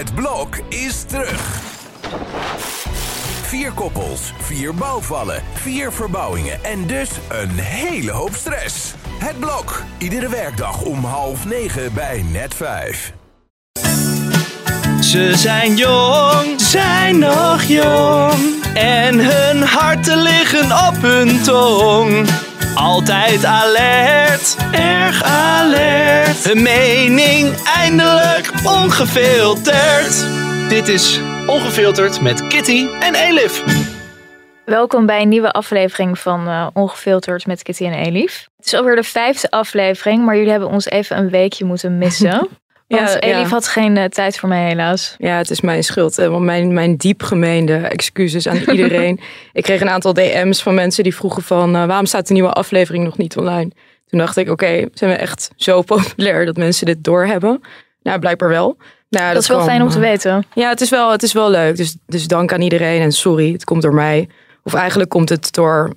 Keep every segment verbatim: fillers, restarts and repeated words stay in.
Het blok is terug. Vier koppels, vier bouwvallen, vier verbouwingen en dus een hele hoop stress. Het blok, iedere werkdag om half negen bij Net vijf. Ze zijn jong, zijn nog jong en hun harten liggen op hun tong. Altijd alert, erg alert. Hun mening eindelijk ongefilterd. Dit is Ongefilterd met Kitty en Elif. Welkom bij een nieuwe aflevering van uh, Ongefilterd met Kitty en Elif. Het is alweer de vijfde aflevering, maar jullie hebben ons even een weekje moeten missen. Want ja, Elif ja. had geen uh, tijd voor mij helaas. Ja, het is mijn schuld. Want mijn, mijn diepgemeende excuses aan iedereen. Ik kreeg een aantal D M's van mensen die vroegen van... Uh, waarom staat de nieuwe aflevering nog niet online? Toen dacht ik, oké, okay, zijn we echt zo populair dat mensen dit doorhebben? Nou, blijkbaar wel. Nou, dat, dat is wel kwam, fijn om te weten. Ja, het is wel, het is wel leuk. Dus, dus dank aan iedereen en sorry, het komt door mij. Of eigenlijk komt het door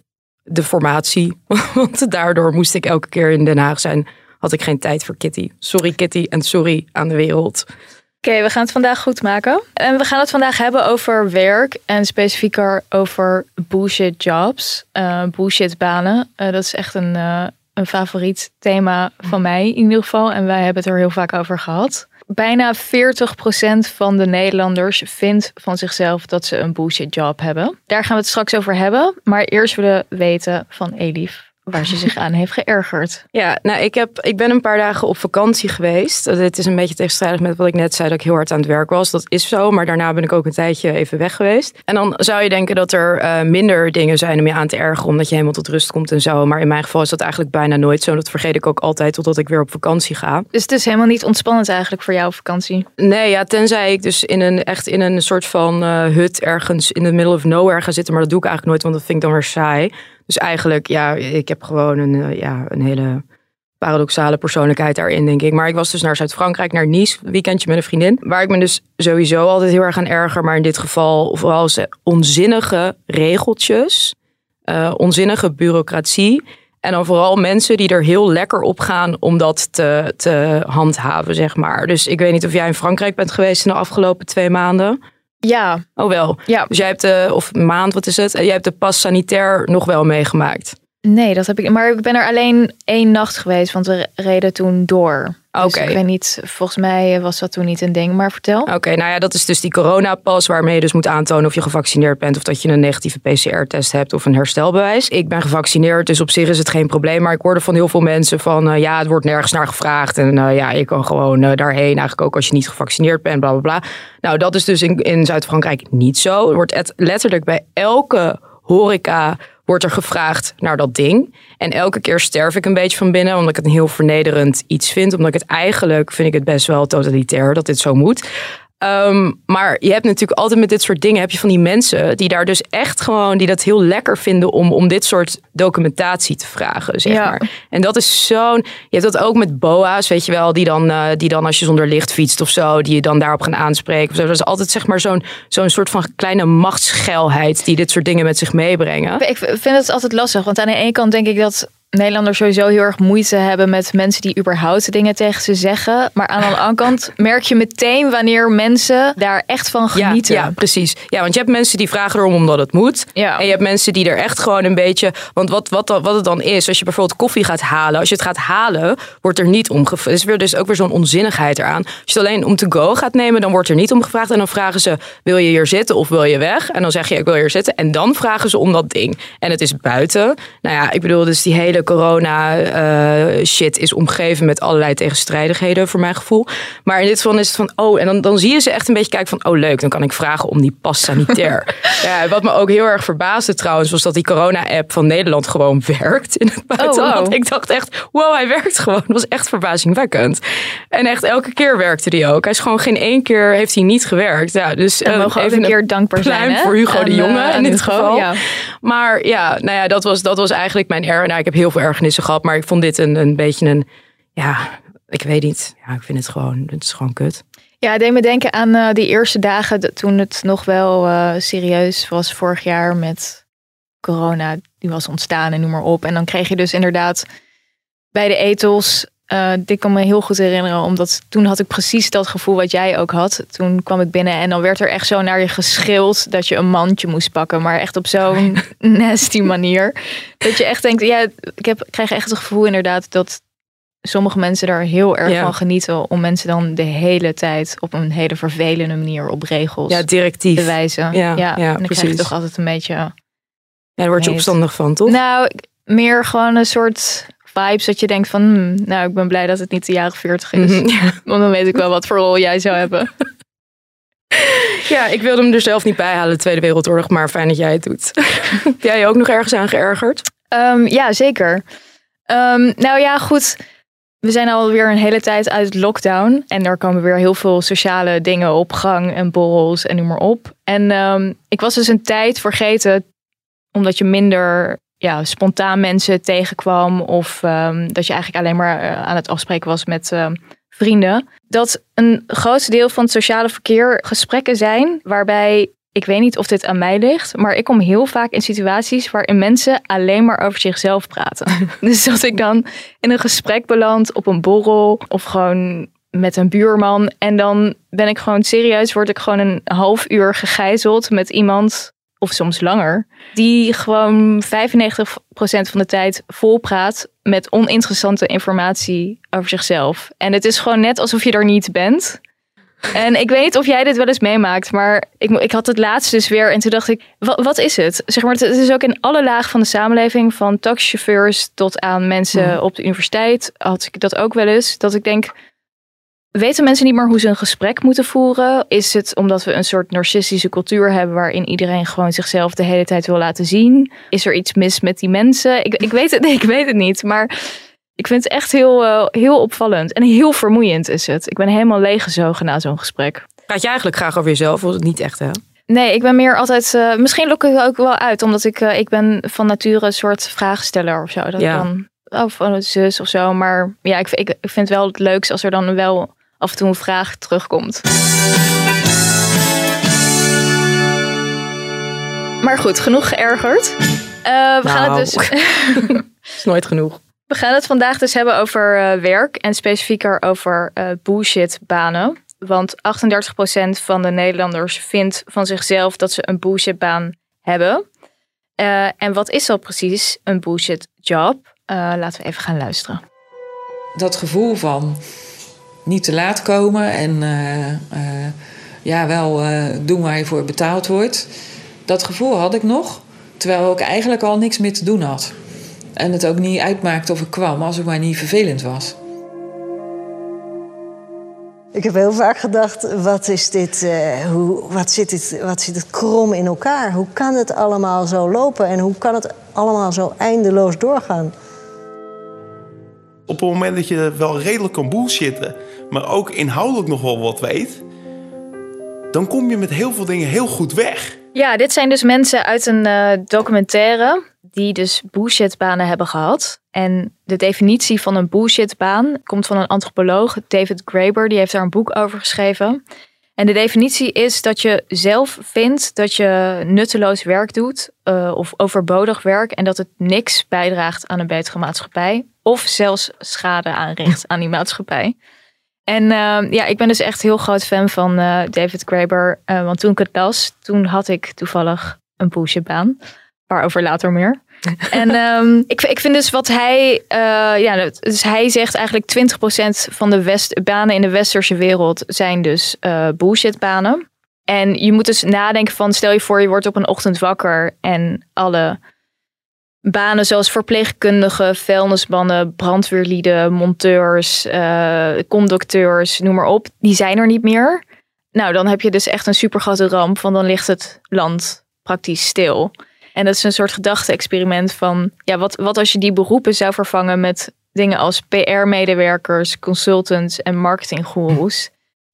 de formatie. Want daardoor moest ik elke keer in Den Haag zijn... had ik geen tijd voor Kitty. Sorry Kitty en sorry aan de wereld. Oké, okay, we gaan het vandaag goed maken. En we gaan het vandaag hebben over werk en specifieker over bullshit jobs, uh, bullshit banen. Uh, dat is echt een, uh, een favoriet thema van mij in ieder geval. En wij hebben het er heel vaak over gehad. Bijna veertig procent van de Nederlanders vindt van zichzelf dat ze een bullshit job hebben. Daar gaan we het straks over hebben. Maar eerst willen we weten van Elif. Waar ze zich aan heeft geërgerd. Ja, nou, ik, heb, ik ben een paar dagen op vakantie geweest. Dit is een beetje tegenstrijdig met wat ik net zei, dat ik heel hard aan het werk was. Dat is zo, maar daarna ben ik ook een tijdje even weg geweest. En dan zou je denken dat er uh, minder dingen zijn om je aan te ergeren, omdat je helemaal tot rust komt en zo. Maar in mijn geval is dat eigenlijk bijna nooit zo. Dat vergeet ik ook altijd totdat ik weer op vakantie ga. Dus het is helemaal niet ontspannend eigenlijk voor jou op vakantie? Nee, ja, tenzij ik dus in een, echt in een soort van uh, hut ergens in the middle of nowhere ga zitten. Maar dat doe ik eigenlijk nooit, want dat vind ik dan weer saai. Dus eigenlijk, ja, ik heb gewoon een, ja, een hele paradoxale persoonlijkheid daarin, denk ik. Maar ik was dus naar Zuid-Frankrijk, naar Nice, een weekendje met een vriendin. Waar ik me dus sowieso altijd heel erg aan erger. Maar in dit geval vooral onzinnige regeltjes, uh, onzinnige bureaucratie. En dan vooral mensen die er heel lekker op gaan om dat te, te handhaven, zeg maar. Dus ik weet niet of jij in Frankrijk bent geweest in de afgelopen twee maanden... Ja. Oh wel. Ja. Dus jij hebt de, of maand, wat is het? Jij hebt de pas sanitair nog wel meegemaakt. Nee, dat heb ik. Maar ik ben er alleen één nacht geweest, want we reden toen door. Oké. Dus ik weet niet, volgens mij was dat toen niet een ding, maar vertel. Oké, okay, nou ja, dat is dus die coronapas waarmee je dus moet aantonen of je gevaccineerd bent of dat je een negatieve P C R-test hebt of een herstelbewijs. Ik ben gevaccineerd, dus op zich is het geen probleem, maar ik hoorde van heel veel mensen van uh, ja, het wordt nergens naar gevraagd en uh, ja, je kan gewoon uh, daarheen eigenlijk ook als je niet gevaccineerd bent, bla bla bla. Nou, dat is dus in, in Zuid-Frankrijk niet zo. Het wordt letterlijk bij elke horeca... wordt er gevraagd naar dat ding. En elke keer sterf ik een beetje van binnen... omdat ik het een heel vernederend iets vind. Omdat ik het eigenlijk, vind ik het best wel totalitair... dat dit zo moet. Um, maar je hebt natuurlijk altijd met dit soort dingen... heb je van die mensen die daar dus echt gewoon... die dat heel lekker vinden om, om dit soort documentatie te vragen, zeg ja. maar. En dat is zo'n... Je hebt dat ook met boa's, weet je wel... die dan, uh, die dan als je zonder licht fietst of zo... die je dan daarop gaan aanspreken. Of zo. Dat is altijd zeg maar zo'n, zo'n soort van kleine machtsgeilheid... die dit soort dingen met zich meebrengen. Ik vind het altijd lastig, want aan de ene kant denk ik dat... Nederlanders sowieso heel erg moeite hebben met mensen die überhaupt dingen tegen ze zeggen. Maar aan de andere kant merk je meteen wanneer mensen daar echt van genieten. Ja, ja, precies. Ja, want je hebt mensen die vragen erom omdat het moet. Ja. En je hebt mensen die er echt gewoon een beetje... Want wat, wat, wat het dan is, als je bijvoorbeeld koffie gaat halen. Als je het gaat halen, wordt er niet om gevraagd. Dus er is ook weer zo'n onzinnigheid eraan. Als je het alleen om to go gaat nemen, dan wordt er niet om gevraagd. En dan vragen ze, wil je hier zitten of wil je weg? En dan zeg je, ik wil hier zitten. En dan vragen ze om dat ding. En het is buiten. Nou ja, ik bedoel, dus die hele... corona uh, shit is omgeven met allerlei tegenstrijdigheden voor mijn gevoel. Maar in dit geval is het van, oh, en dan, dan zie je ze echt een beetje kijken van, oh leuk, dan kan ik vragen om die pas sanitair. Ja, wat me ook heel erg verbaasde trouwens, was dat die corona-app van Nederland gewoon werkt in het buitenland. Oh, wow. Ik dacht echt, wow, hij werkt gewoon. Dat was echt verbazingwekkend. En echt elke keer werkte die ook. Hij is gewoon geen één keer, heeft hij niet gewerkt. Ja, dus we mogen even een keer dankbaar zijn, hè? Voor Hugo de Jonge uh, in dit geval. Gewoon, ja. Maar ja, nou ja, dat was, dat was eigenlijk mijn error. Nou, ik heb heel veel ergernissen gehad, maar ik vond dit een, een beetje een, ja, ik weet niet. Ja, ik vind het gewoon, het is gewoon kut. Ja, het deed me denken aan uh, die eerste dagen de, toen het nog wel uh, serieus was vorig jaar met corona, die was ontstaan en noem maar op. En dan kreeg je dus inderdaad bij de etels Uh, dit kan me heel goed herinneren, omdat toen had ik precies dat gevoel wat jij ook had. Toen kwam ik binnen en dan werd er echt zo naar je geschild dat je een mandje moest pakken. Maar echt op zo'n nasty manier. Dat je echt denkt, ja, ik heb, krijg echt het gevoel inderdaad dat sommige mensen daar heel erg ja. van genieten. Om mensen dan de hele tijd op een hele vervelende manier op regels ja, directief. te wijzen. Ja, ja. ja en dan krijg je toch altijd een beetje... Ja, daar word je heet. opstandig van, toch? Nou, meer gewoon een soort... vibes dat je denkt van, hmm, nou, ik ben blij dat het niet de jaren veertig is. Mm-hmm, ja. Want dan weet ik wel wat voor rol jij zou hebben. Ja, ik wilde hem er zelf niet bij halen, de Tweede Wereldoorlog, maar fijn dat jij het doet. Heb jij je ook nog ergens aan geërgerd? Um, ja, zeker. Um, nou ja, goed. We zijn alweer een hele tijd uit lockdown en daar komen weer heel veel sociale dingen op gang en borrels en noem maar op. En um, ik was dus een tijd vergeten, omdat je minder... ja, spontaan mensen tegenkwam of um, dat je eigenlijk alleen maar uh, aan het afspreken was met uh, vrienden. Dat een groot deel van het sociale verkeer gesprekken zijn waarbij, ik weet niet of dit aan mij ligt, maar ik kom heel vaak in situaties waarin mensen alleen maar over zichzelf praten. Dus dat ik dan in een gesprek beland op een borrel of gewoon met een buurman en dan ben ik gewoon serieus, word ik gewoon een half uur gegijzeld met iemand... of soms langer, die gewoon vijfennegentig procent van de tijd volpraat met oninteressante informatie over zichzelf. En het is gewoon net alsof je er niet bent. En ik weet niet of jij dit wel eens meemaakt, maar ik, ik had het laatst dus weer en toen dacht ik, wat, wat is het? Zeg maar, het is ook in alle lagen van de samenleving, van taxichauffeurs tot aan mensen op de universiteit, had ik dat ook wel eens, dat ik denk... Weten mensen niet meer hoe ze een gesprek moeten voeren? Is het omdat we een soort narcistische cultuur hebben... waarin iedereen gewoon zichzelf de hele tijd wil laten zien? Is er iets mis met die mensen? Ik, ik, weet, het, ik weet het niet, maar ik vind het echt heel, uh, heel opvallend. En heel vermoeiend is het. Ik ben helemaal leeggezogen na zo'n gesprek. Praat je eigenlijk graag over jezelf, of het niet echt, hè? Nee, ik ben meer altijd... Uh, misschien lok ik het ook wel uit, omdat ik, uh, ik ben van nature een soort vraagsteller of zo. Dat ja. dan, oh, van het zus of zo. Maar ja, ik, ik, ik vind het wel het leukst als er dan wel... af en toe een vraag terugkomt. Maar goed, genoeg geërgerd. Uh, we nou, gaan het dus... is nooit genoeg. We gaan het vandaag dus hebben over uh, werk en specifieker over uh, bullshitbanen. Want achtendertig procent van de Nederlanders vindt van zichzelf dat ze een bullshitbaan hebben. Uh, en wat is dat precies, een bullshitjob? Uh, laten we even gaan luisteren. Dat gevoel van... niet te laat komen en uh, uh, ja, wel uh, doen waar je voor betaald wordt. Dat gevoel had ik nog, terwijl ik eigenlijk al niks meer te doen had. En het ook niet uitmaakte of ik kwam, als ik maar niet vervelend was. Ik heb heel vaak gedacht, wat is dit, uh, hoe, wat zit dit, wat zit het krom in elkaar? Hoe kan het allemaal zo lopen en hoe kan het allemaal zo eindeloos doorgaan? Op het moment dat je wel redelijk kan bullshitten, maar ook inhoudelijk nog wel wat weet, dan kom je met heel veel dingen heel goed weg. Ja, dit zijn dus mensen uit een uh, documentaire die dus bullshitbanen hebben gehad. En de definitie van een bullshitbaan komt van een antropoloog, David Graeber. Die heeft daar een boek over geschreven. En de definitie is dat je zelf vindt dat je nutteloos werk doet uh, of overbodig werk en dat het niks bijdraagt aan een betere maatschappij of zelfs schade aanricht aan die maatschappij. En uh, ja, ik ben dus echt heel groot fan van uh, David Graeber, uh, want toen ik het las, toen had ik toevallig een bullshitbaan, waarover later meer. En um, ik, ik vind dus wat hij... Uh, ja, dus hij zegt eigenlijk twintig procent van de West, banen in de westerse wereld zijn dus uh, bullshitbanen. En je moet dus nadenken van... Stel je voor, je wordt op een ochtend wakker en alle banen zoals verpleegkundigen, vuilnismannen, brandweerlieden, monteurs, uh, conducteurs, noem maar op. Die zijn er niet meer. Nou, dan heb je dus echt een supergrote ramp, want dan ligt het land praktisch stil. En dat is een soort gedachte-experiment van... ja, wat, wat als je die beroepen zou vervangen met dingen als P R-medewerkers, consultants en marketinggoeroes?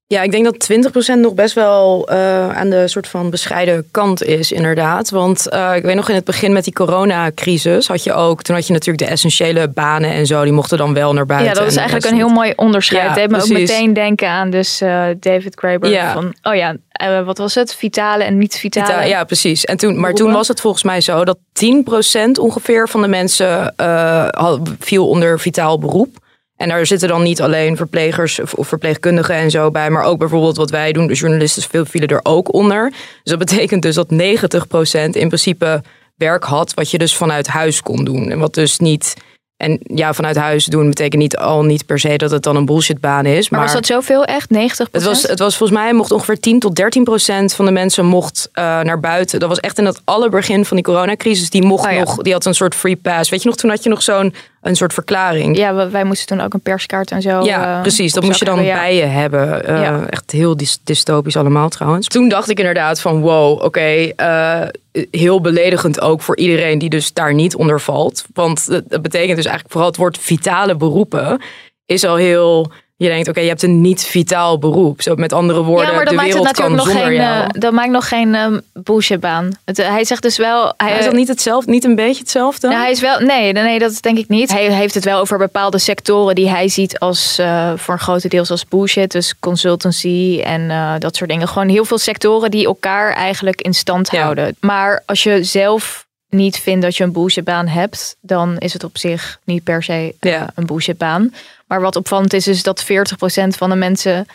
Ja, ik denk dat twintig procent nog best wel uh, aan de soort van bescheiden kant is, inderdaad. Want uh, ik weet nog in het begin met die coronacrisis had je ook... toen had je natuurlijk de essentiële banen en zo, die mochten dan wel naar buiten. Ja, dat is eigenlijk een heel mooi onderscheid. Ja, deed me ook meteen denken aan dus uh, David Graeber ja. van... oh ja, uh, wat was het? Vitale en niet-vitale. Vitale, ja, precies. En toen, maar toen was het volgens mij zo dat tien procent ongeveer van de mensen uh, viel onder vitaal beroep. En daar zitten dan niet alleen verplegers of verpleegkundigen en zo bij, maar ook bijvoorbeeld wat wij doen. De journalisten vielen er ook onder. Dus dat betekent dus dat negentig procent in principe werk had wat je dus vanuit huis kon doen. En wat dus niet... En ja, vanuit huis doen betekent niet al niet per se dat het dan een bullshitbaan is. Maar, maar was dat zoveel echt? negentig procent? Het was, het was volgens mij mocht ongeveer tien tot dertien procent van de mensen mocht uh, naar buiten. Dat was echt in het allerbegin van die coronacrisis. Die mocht oh, ja. nog, die had een soort free pass. Weet je nog, toen had je nog zo'n een soort verklaring. Ja, wij moesten toen ook een perskaart en zo. Ja, uh, precies. Dat moest je dan hebben, ja. bij je hebben. Uh, ja. Echt heel dystopisch allemaal trouwens. Toen dacht ik inderdaad van wow, oké... Okay, uh, heel beledigend ook voor iedereen die dus daar niet onder valt. Want dat betekent dus eigenlijk vooral het woord vitale beroepen is al heel... Je denkt, oké, okay, je hebt een niet-vitaal beroep. Zo met andere woorden, ja, de wereld kan nog zonder geen, jou. Uh, dat maakt nog geen um, bullshitbaan. Het, hij zegt dus wel... Hij, is dat niet hetzelfde, niet een beetje hetzelfde? Nou, hij is wel, nee, nee, dat denk ik niet. Hij heeft het wel over bepaalde sectoren die hij ziet als uh, voor een grotendeels als bullshit. Dus consultancy en uh, dat soort dingen. Gewoon heel veel sectoren die elkaar eigenlijk in stand ja. houden. Maar als je zelf... niet vindt dat je een bullshitbaan hebt, dan is het op zich niet per se uh, ja. een bullshitbaan. Maar wat opvallend is, is dat veertig procent van de mensen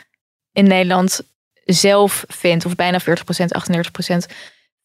in Nederland zelf vindt, of bijna veertig procent, achtendertig procent,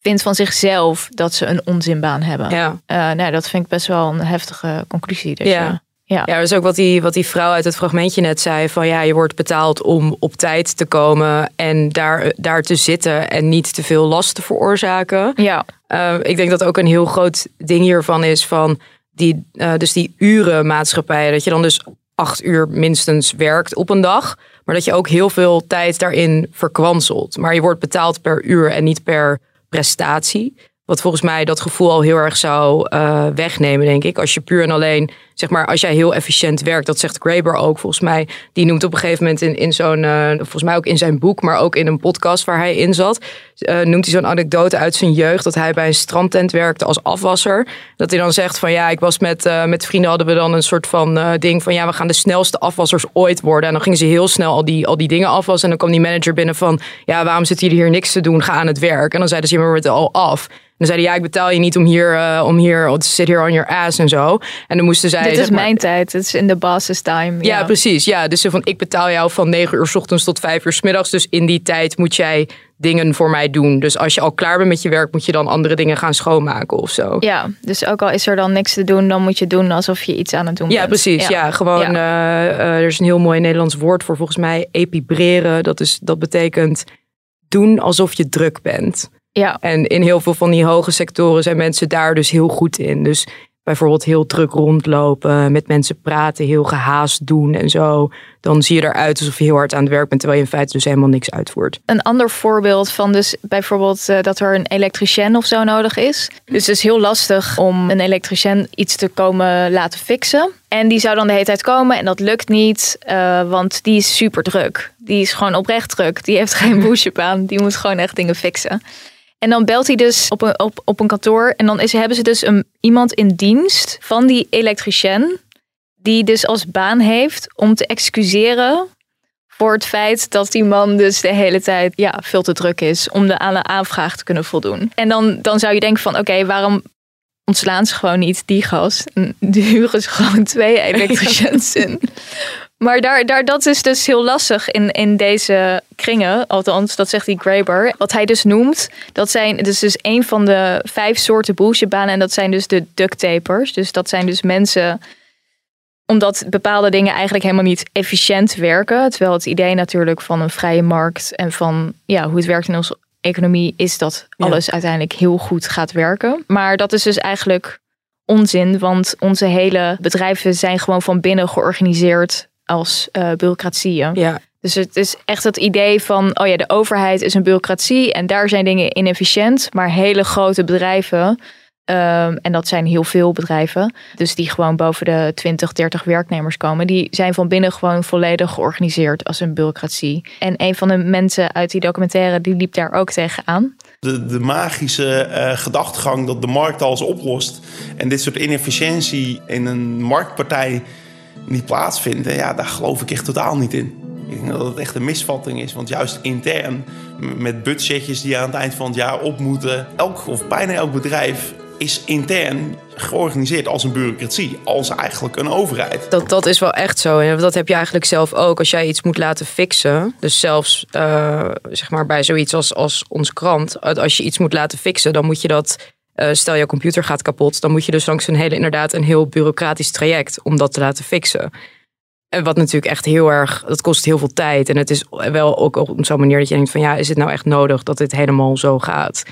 vindt van zichzelf dat ze een onzinbaan hebben. Ja. Uh, nou, dat vind ik best wel een heftige conclusie. Dus, ja. Uh, ja. ja, dat is ook wat die, wat die vrouw uit het fragmentje net zei, van ja, je wordt betaald om op tijd te komen en daar, daar te zitten en niet te veel last te veroorzaken. Ja. Uh, ik denk dat ook een heel groot ding hiervan is van die, uh, dus die urenmaatschappij. Dat je dan dus acht uur minstens werkt op een dag. Maar dat je ook heel veel tijd daarin verkwanselt. Maar je wordt betaald per uur en niet per prestatie. Wat volgens mij dat gevoel al heel erg zou uh, wegnemen, denk ik. Als je puur en alleen, zeg maar, als jij heel efficiënt werkt. Dat zegt Graeber ook, volgens mij. Die noemt op een gegeven moment in, in zo'n, uh, volgens mij ook in zijn boek, maar ook in een podcast waar hij in zat. Uh, noemt hij zo'n anekdote uit zijn jeugd. Dat hij bij een strandtent werkte als afwasser. Dat hij dan zegt van ja, ik was met, uh, met vrienden hadden we dan een soort van uh, ding van ja, we gaan de snelste afwassers ooit worden. En dan gingen ze heel snel al die, al die dingen afwassen. En dan kwam die manager binnen van ja, waarom zitten jullie hier niks te doen? Ga aan het werk. En dan zeiden ze, maar we worden al af. En dan zeiden ja, ik betaal je niet om hier, uh, om hier, oh, sit here on your ass en zo. En dan moesten zij... Dit is mijn maar, tijd, het is in de basis time. Ja, yeah. precies. Ja, dus van ik betaal jou van negen uur 's ochtends tot vijf uur 's middags. Dus in die tijd moet jij dingen voor mij doen. Dus als je al klaar bent met je werk, moet je dan andere dingen gaan schoonmaken of zo. Ja, dus ook al is er dan niks te doen, dan moet je doen alsof je iets aan het doen ja, bent. Precies, ja, precies. Ja, gewoon... Ja. Uh, uh, er is een heel mooi Nederlands woord voor, volgens mij, epibreren. Dat, is, dat betekent doen alsof je druk bent. Ja. En in heel veel van die hoge sectoren zijn mensen daar dus heel goed in. Dus bijvoorbeeld heel druk rondlopen, met mensen praten, heel gehaast doen en zo. Dan zie je eruit alsof je heel hard aan het werk bent, terwijl je in feite dus helemaal niks uitvoert. Een ander voorbeeld van dus bijvoorbeeld uh, dat er een elektricien of zo nodig is. Dus het is heel lastig om een elektricien iets te komen laten fixen. En die zou dan de hele tijd komen en dat lukt niet, uh, want die is super druk. Die is gewoon oprecht druk, die heeft geen bullshitbaan, die moet gewoon echt dingen fixen. En dan belt hij dus op een, op, op een kantoor. En dan is, hebben ze dus een, iemand in dienst van die elektricien. Die dus als baan heeft om te excuseren voor het feit dat die man dus de hele tijd ja, veel te druk is. Om de, aan de aanvraag te kunnen voldoen. En dan, dan zou je denken van oké, okay, waarom ontslaan ze gewoon niet die gast? En die huren ze gewoon twee elektriciens in. Maar daar, daar, dat is dus heel lastig in, in deze kringen. Althans, dat zegt die Graeber. Wat hij dus noemt, dat zijn dus, dus een van de vijf soorten bullshitbanen. En dat zijn dus de ducttapers. Dus dat zijn dus mensen, omdat bepaalde dingen eigenlijk helemaal niet efficiënt werken. Terwijl het idee natuurlijk van een vrije markt en van ja, hoe het werkt in onze economie is dat alles ja. uiteindelijk heel goed gaat werken. Maar dat is dus eigenlijk onzin, want onze hele bedrijven zijn gewoon van binnen georganiseerd als uh, bureaucratieën. Ja. Dus het is echt dat idee van, oh ja, de overheid is een bureaucratie en daar zijn dingen inefficiënt, maar hele grote bedrijven, um, en dat zijn heel veel bedrijven, dus die gewoon boven de twintig, dertig werknemers komen, die zijn van binnen gewoon volledig georganiseerd als een bureaucratie. En een van de mensen uit die documentaire, die liep daar ook tegenaan. De, de magische uh, gedachtegang dat de markt alles oplost en dit soort inefficiëntie in een marktpartij niet plaatsvinden, ja, daar geloof ik echt totaal niet in. Ik denk dat het echt een misvatting is, want juist intern met budgetjes die aan het eind van het jaar op moeten, elk of bijna elk bedrijf is intern georganiseerd als een bureaucratie, als eigenlijk een overheid. Dat, dat is wel echt zo. En dat heb je eigenlijk zelf ook. Als jij iets moet laten fixen, dus zelfs uh, zeg maar bij zoiets als, als onze krant, als je iets moet laten fixen, dan moet je dat... Uh, stel, jouw computer gaat kapot, dan moet je dus langs een hele, inderdaad een heel bureaucratisch traject om dat te laten fixen. En wat natuurlijk echt heel erg, dat kost heel veel tijd. En het is wel ook op zo'n manier dat je denkt van ja, is het nou echt nodig dat dit helemaal zo gaat?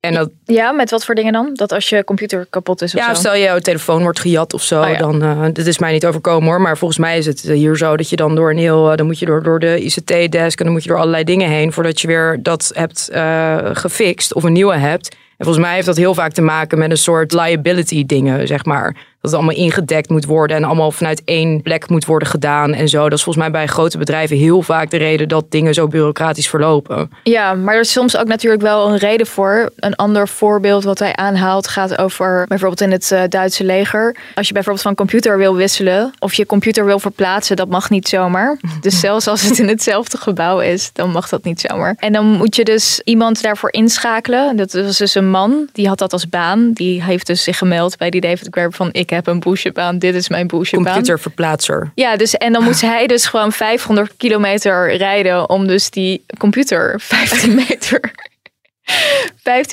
En dat, ja, met wat voor dingen dan? Dat als je computer kapot is of ja, zo? Stel jouw telefoon wordt gejat of zo. Oh, ja. Dan, uh, dit is mij niet overkomen hoor, maar volgens mij is het hier zo dat je dan door een heel, uh, dan moet je door, door de I C T-desk en dan moet je door allerlei dingen heen voordat je weer dat hebt uh, gefixt of een nieuwe hebt. En volgens mij heeft dat heel vaak te maken met een soort liability dingen, zeg maar. Dat het allemaal ingedekt moet worden en allemaal vanuit één plek moet worden gedaan en zo. Dat is volgens mij bij grote bedrijven heel vaak de reden dat dingen zo bureaucratisch verlopen. Ja, maar er is soms ook natuurlijk wel een reden voor. Een ander voorbeeld wat hij aanhaalt gaat over bijvoorbeeld in het uh, Duitse leger. Als je bijvoorbeeld van computer wil wisselen of je computer wil verplaatsen, dat mag niet zomaar. Dus zelfs als het in hetzelfde gebouw is, dan mag dat niet zomaar. En dan moet je dus iemand daarvoor inschakelen. Dat was dus een man, die had dat als baan. Die heeft dus zich gemeld bij die David Graeber van ik heb een bullshitbaan, dit is mijn bullshitbaan. Computerverplaatser. Ja, dus en dan moest hij dus gewoon vijfhonderd kilometer rijden om dus die computer vijftien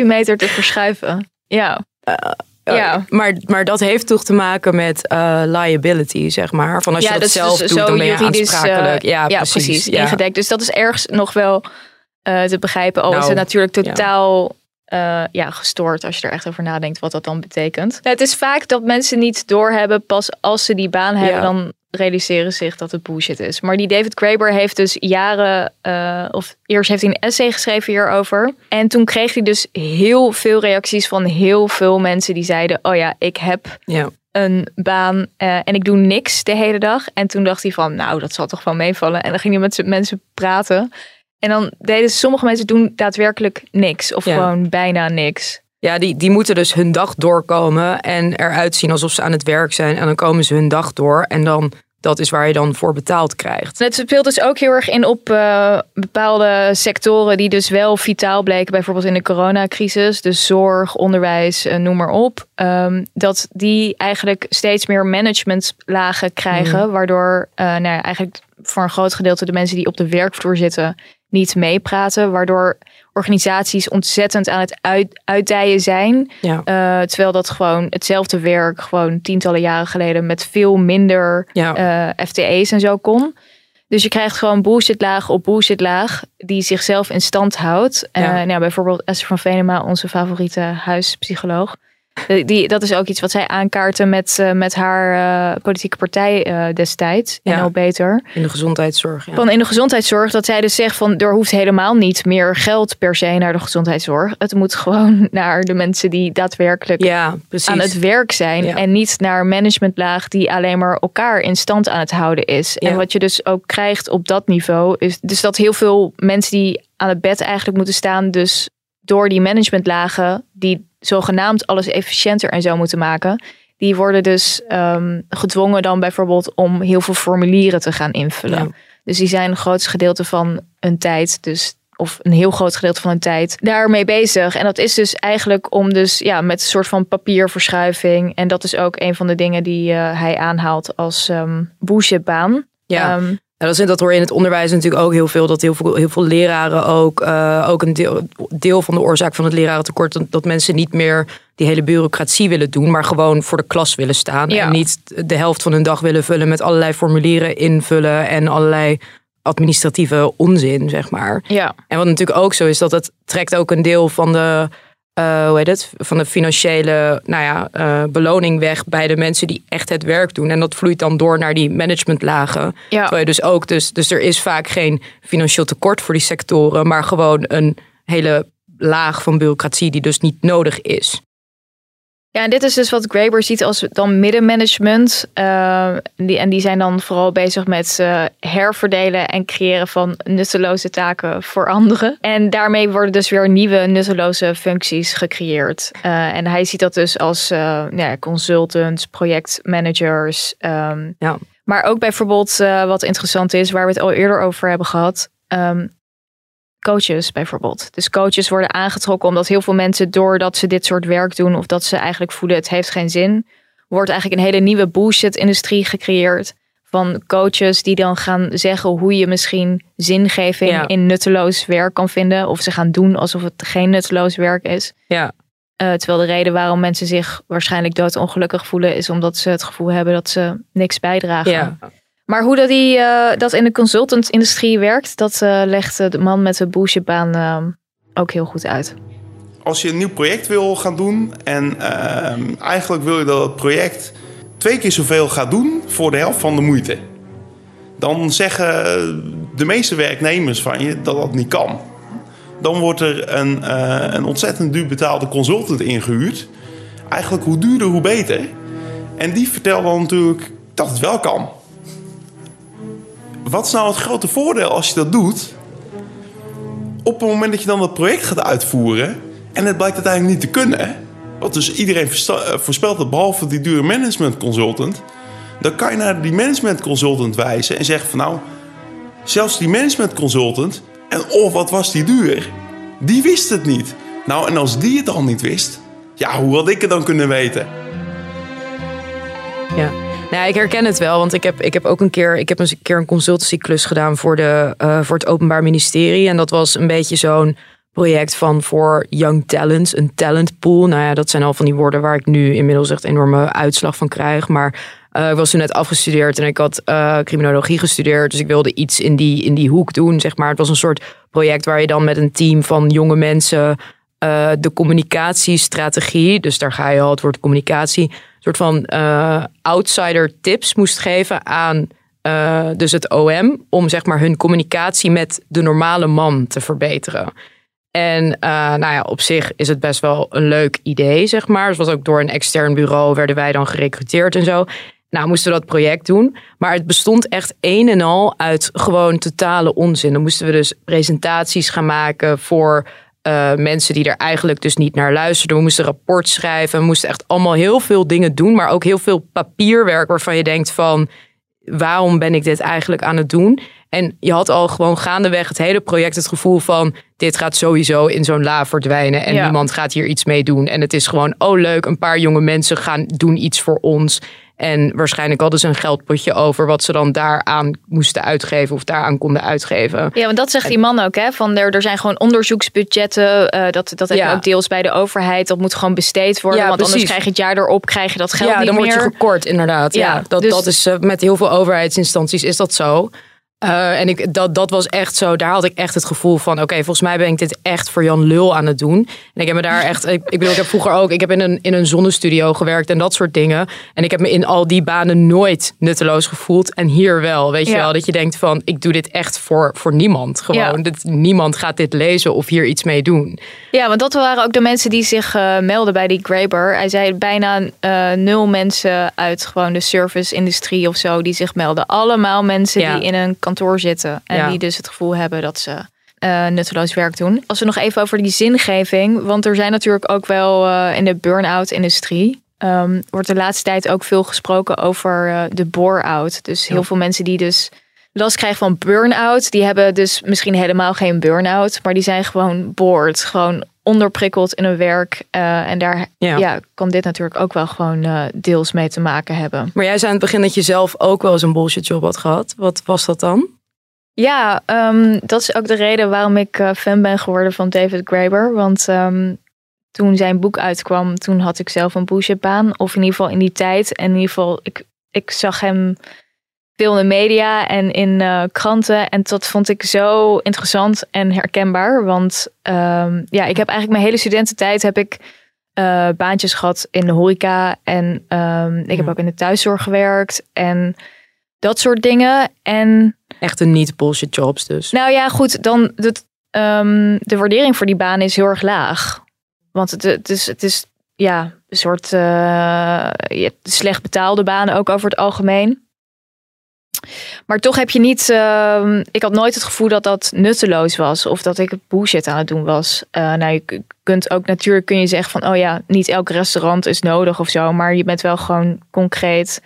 meter te verschuiven. Ja. Uh, uh, ja. Maar, maar dat heeft toch te maken met uh, liability, zeg maar. Van als je ja, dat, dat zelf dus doet, dan ben je aansprakelijk. Uh, ja, ja, precies. precies ja. Ingedekt. Dus dat is ergens nog wel uh, te begrijpen. Al nou, is het natuurlijk totaal... Ja. Uh, ja, gestoord als je er echt over nadenkt wat dat dan betekent. Nou, het is vaak dat mensen niet doorhebben, pas als ze die baan hebben, ja. Dan realiseren zich dat het bullshit is. Maar die David Graeber heeft dus jaren, uh, of eerst heeft hij een essay geschreven hierover. En toen kreeg hij dus heel veel reacties van heel veel mensen die zeiden, oh ja, ik heb... Ja. een baan uh, en ik doe niks de hele dag. En toen dacht hij van, nou, dat zal toch wel meevallen. En dan ging hij met mensen praten. En dan deden sommige mensen doen daadwerkelijk niks. Of ja. gewoon bijna niks. Ja, die, die moeten dus hun dag doorkomen. En eruit zien alsof ze aan het werk zijn. En dan komen ze hun dag door. En dan, dat is waar je dan voor betaald krijgt. Het speelt dus ook heel erg in op uh, bepaalde sectoren die dus wel vitaal bleken. Bijvoorbeeld in de coronacrisis. Dus zorg, onderwijs, uh, noem maar op. Um, dat die eigenlijk steeds meer managementlagen krijgen. Mm. Waardoor uh, nou ja, eigenlijk voor een groot gedeelte de mensen die op de werkvloer zitten... niet meepraten, waardoor organisaties ontzettend aan het uit, uitdijen zijn. Ja. Uh, terwijl dat gewoon hetzelfde werk gewoon tientallen jaren geleden met veel minder ja. uh, F T E's en zo kon. Dus je krijgt gewoon bullshitlaag op bullshitlaag die zichzelf in stand houdt. Ja. Uh, nou, bijvoorbeeld Esther van Venema, onze favoriete huispsycholoog. Die, dat is ook iets wat zij aankaarten met, uh, met haar uh, politieke partij uh, destijds. Ja. En al beter. In de gezondheidszorg. Ja. Van in de gezondheidszorg dat zij dus zegt van... er hoeft helemaal niet meer geld per se naar de gezondheidszorg. Het moet gewoon naar de mensen die daadwerkelijk ja, aan het werk zijn. Ja. En niet naar een managementlaag die alleen maar elkaar in stand aan het houden is. Ja. En wat je dus ook krijgt op dat niveau... is dus dat heel veel mensen die aan het bed eigenlijk moeten staan... dus door die managementlagen... die zogenaamd alles efficiënter en zo moeten maken. Die worden dus um, gedwongen dan bijvoorbeeld om heel veel formulieren te gaan invullen. Ja. Dus die zijn een groot gedeelte van hun tijd, dus, of een heel groot gedeelte van hun tijd, daarmee bezig. En dat is dus eigenlijk om dus ja, met een soort van papierverschuiving. En dat is ook een van de dingen die uh, hij aanhaalt als um, bullshitbaan. Ja. Um, Nou, dat hoor je in het onderwijs natuurlijk ook heel veel. Dat heel veel, heel veel leraren ook, uh, ook een deel, deel van de oorzaak van het lerarentekort... Dat, dat mensen niet meer die hele bureaucratie willen doen... maar gewoon voor de klas willen staan. Ja. En niet de helft van hun dag willen vullen met allerlei formulieren invullen... en allerlei administratieve onzin, zeg maar. Ja. En wat natuurlijk ook zo is, dat het trekt ook een deel van de... Uh, hoe heet het? Van de financiële nou ja, uh, beloning weg bij de mensen die echt het werk doen. En dat vloeit dan door naar die managementlagen. Ja. Terwijl je dus, ook dus, dus er is vaak geen financieel tekort voor die sectoren, maar gewoon een hele laag van bureaucratie die dus niet nodig is. Ja, en dit is dus wat Graeber ziet als dan middenmanagement. Uh, die, en die zijn dan vooral bezig met uh, herverdelen en creëren van nutteloze taken voor anderen. En daarmee worden dus weer nieuwe nutteloze functies gecreëerd. Uh, en hij ziet dat dus als uh, nou ja, consultants, projectmanagers. Um, ja. Maar ook bijvoorbeeld uh, wat interessant is, waar we het al eerder over hebben gehad... Um, coaches bijvoorbeeld. Dus coaches worden aangetrokken omdat heel veel mensen, doordat ze dit soort werk doen of dat ze eigenlijk voelen het heeft geen zin, wordt eigenlijk een hele nieuwe bullshit-industrie gecreëerd van coaches die dan gaan zeggen hoe je misschien zingeving ja. in nutteloos werk kan vinden. Of ze gaan doen alsof het geen nutteloos werk is. Ja. Uh, terwijl de reden waarom mensen zich waarschijnlijk doodongelukkig voelen is omdat ze het gevoel hebben dat ze niks bijdragen. Ja. Maar hoe dat, die, uh, dat in de consultant-industrie werkt, dat uh, legt uh, de man met de bullshitbaan uh, ook heel goed uit. Als je een nieuw project wil gaan doen en uh, eigenlijk wil je dat het project twee keer zoveel gaat doen voor de helft van de moeite, dan zeggen de meeste werknemers van je dat dat niet kan. Dan wordt er een, uh, een ontzettend duur betaalde consultant ingehuurd. Eigenlijk hoe duurder, hoe beter. En die vertelt dan natuurlijk dat het wel kan. Wat is nou het grote voordeel als je dat doet? Op het moment dat je dan dat project gaat uitvoeren en het blijkt uiteindelijk niet te kunnen, wat dus iedereen voorspelt dat behalve die dure management consultant, dan kan je naar die management consultant wijzen en zeggen van nou, zelfs die management consultant, en of wat was die duur, die wist het niet. Nou, en als die het al niet wist, ja, hoe had ik het dan kunnen weten? Ja. Nou, ik herken het wel, want ik heb, ik heb ook een keer, ik heb een keer een consultancyklus gedaan voor, de, uh, voor het Openbaar Ministerie. En dat was een beetje zo'n project van voor young talents, een talentpool. Nou ja, dat zijn al van die woorden waar ik nu inmiddels echt enorme uitslag van krijg. Maar uh, ik was toen net afgestudeerd en ik had uh, criminologie gestudeerd. Dus ik wilde iets in die, in die hoek doen, zeg maar. Het was een soort project waar je dan met een team van jonge mensen uh, de communicatiestrategie, dus daar ga je al, het woord communicatie, soort van uh, outsider tips moest geven aan uh, dus het O M... om zeg maar hun communicatie met de normale man te verbeteren. En uh, nou ja, op zich is het best wel een leuk idee, zeg maar. Dus was ook door een extern bureau werden wij dan gerekruteerd en zo. Nou, moesten we dat project doen. Maar het bestond echt een en al uit gewoon totale onzin. Dan moesten we dus presentaties gaan maken voor Uh, mensen die er eigenlijk dus niet naar luisterden. We moesten rapport schrijven. We moesten echt allemaal heel veel dingen doen. Maar ook heel veel papierwerk waarvan je denkt van, waarom ben ik dit eigenlijk aan het doen? En je had al gewoon gaandeweg het hele project het gevoel van, dit gaat sowieso in zo'n la verdwijnen. En ja. niemand gaat hier iets mee doen. En het is gewoon, oh leuk, een paar jonge mensen gaan doen iets voor ons. En waarschijnlijk hadden ze een geldpotje over wat ze dan daaraan moesten uitgeven of daaraan konden uitgeven. Ja, want dat zegt die man ook, hè? Van er, er zijn gewoon onderzoeksbudgetten. Uh, dat dat ja. ook deels bij de overheid. Dat moet gewoon besteed worden. Ja, want precies. Anders krijg je het jaar erop, krijg je dat geld ja, niet meer. Ja, dan word je gekort inderdaad. Ja, ja dat, dus dat is uh, met heel veel overheidsinstanties is dat zo. Uh, en ik, dat, dat was echt zo. Daar had ik echt het gevoel van, oké, okay, volgens mij ben ik dit echt voor Jan Lul aan het doen. En ik heb me daar echt, ik, ik bedoel, ik heb vroeger ook, ik heb in een, in een zonnestudio gewerkt en dat soort dingen. En ik heb me in al die banen nooit nutteloos gevoeld. En hier wel, weet ja. je wel, dat je denkt van, ik doe dit echt voor, voor niemand. Gewoon, ja. dit, niemand gaat dit lezen of hier iets mee doen. Ja, want dat waren ook de mensen die zich uh, melden bij die Graeber. Hij zei bijna uh, nul mensen uit gewoon de service-industrie of zo die zich melden. Allemaal mensen ja. die in een kantoor zitten en ja. die dus het gevoel hebben dat ze uh, nutteloos werk doen. Als we nog even over die zingeving, want er zijn natuurlijk ook wel uh, in de burn-out industrie um, wordt de laatste tijd ook veel gesproken over uh, de bore-out. Dus heel ja. veel mensen die dus last krijgen van burn-out, die hebben dus misschien helemaal geen burn-out, maar die zijn gewoon bored, gewoon onderprikkeld in hun werk. Uh, en daar ja. Ja, kan dit natuurlijk ook wel gewoon uh, deels mee te maken hebben. Maar jij zei aan het begin dat je zelf ook wel eens een bullshit job had gehad. Wat was dat dan? Ja, um, dat is ook de reden waarom ik uh, fan ben geworden van David Graeber. Want um, toen zijn boek uitkwam, toen had ik zelf een bullshitbaan. Of in ieder geval in die tijd. En in ieder geval, ik, ik zag hem veel in de media en in uh, kranten. En dat vond ik zo interessant en herkenbaar. Want um, ja, ik heb eigenlijk mijn hele studententijd heb ik uh, baantjes gehad in de horeca. En um, ik ja. heb ook in de thuiszorg gewerkt. En dat soort dingen. En echt een niet bullshit jobs dus. Nou ja, goed. Dan dat, um, de waardering voor die baan is heel erg laag. Want het, het is... Het is ja, een soort uh, slecht betaalde banen ook over het algemeen. Maar toch heb je niet, uh, ik had nooit het gevoel dat dat nutteloos was. Of dat ik bullshit aan het doen was. Uh, nou, je kunt ook natuurlijk kun je zeggen van, oh ja, niet elk restaurant is nodig of zo. Maar je bent wel gewoon concreet.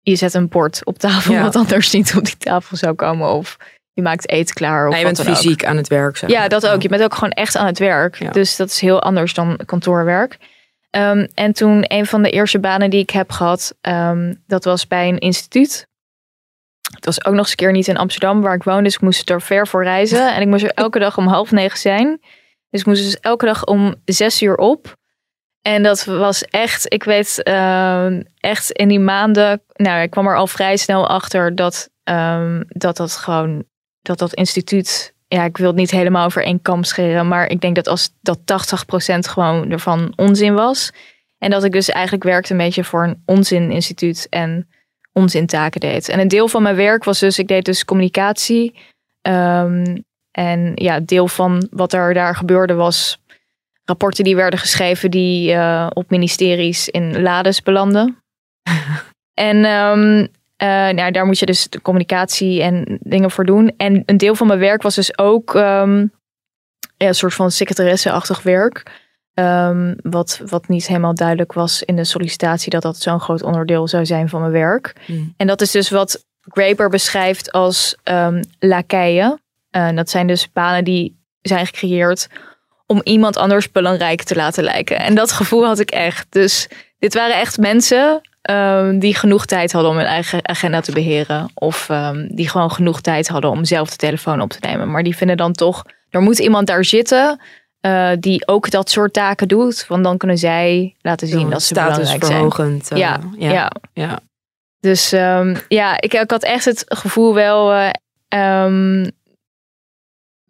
Je zet een bord op tafel ja. wat anders niet op die tafel zou komen. Of je Je maakt eten klaar. Of ja, je bent fysiek ook aan het werk. Zeg maar. Ja, dat ook. Je bent ook gewoon echt aan het werk. Ja. Dus dat is heel anders dan kantoorwerk. Um, en toen een van de eerste banen die ik heb gehad, um, dat was bij een instituut. Het was ook nog eens een keer niet in Amsterdam waar ik woon, dus ik moest er ver voor reizen. En ik moest er elke dag om half negen zijn. Dus ik moest dus elke dag om zes uur op. En dat was echt, ik weet, uh, echt in die maanden, nou, ik kwam er al vrij snel achter dat um, dat, dat gewoon, dat dat instituut, ja, ik wil het niet helemaal over één kam scheren, maar ik denk dat als dat tachtig procent gewoon ervan onzin was. En dat ik dus eigenlijk werkte een beetje voor een onzininstituut en onzintaken deed. En een deel van mijn werk was dus, ik deed dus communicatie. Um, en ja, deel van wat er daar gebeurde was rapporten die werden geschreven die uh, op ministeries in lades belanden. en um, uh, nou, daar moet je dus de communicatie en dingen voor doen. En een deel van mijn werk was dus ook um, ja, een soort van secretaresseachtig werk. Um, wat, wat niet helemaal duidelijk was in de sollicitatie dat dat zo'n groot onderdeel zou zijn van mijn werk. Mm. En dat is dus wat Graeber beschrijft als um, lakeien. Uh, dat zijn dus banen die zijn gecreëerd om iemand anders belangrijk te laten lijken. En dat gevoel had ik echt. Dus dit waren echt mensen um, die genoeg tijd hadden om hun eigen agenda te beheren. Of um, die gewoon genoeg tijd hadden om zelf de telefoon op te nemen. Maar die vinden dan toch, er moet iemand daar zitten uh, die ook dat soort taken doet. Want dan kunnen zij laten zien ja, dat ze belangrijk zijn. Uh, ja, ja, ja. ja. Dus um, ja, ik, ik had echt het gevoel wel... Uh, um,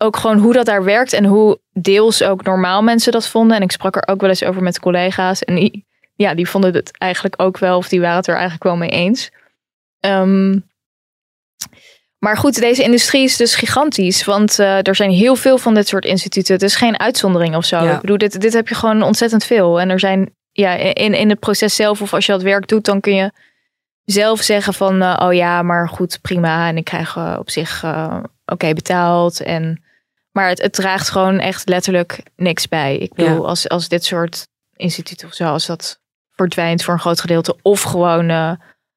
ook gewoon hoe dat daar werkt en hoe deels ook normaal mensen dat vonden. En ik sprak er ook wel eens over met collega's. En die, ja, die vonden het eigenlijk ook wel, of die waren het er eigenlijk wel mee eens. Um, maar goed, deze industrie is dus gigantisch. Want uh, er zijn heel veel van dit soort instituten. Het is geen uitzondering of zo. Ja. Ik bedoel, dit, dit heb je gewoon ontzettend veel. En er zijn, ja, in, in het proces zelf, of als je dat werk doet, dan kun je zelf zeggen van, uh, oh ja, maar goed, prima. En ik krijg uh, op zich uh, oké okay betaald en... Maar het, het draagt gewoon echt letterlijk niks bij. Ik bedoel, ja. als, als dit soort instituten of zo, als dat verdwijnt voor een groot gedeelte, of gewoon uh,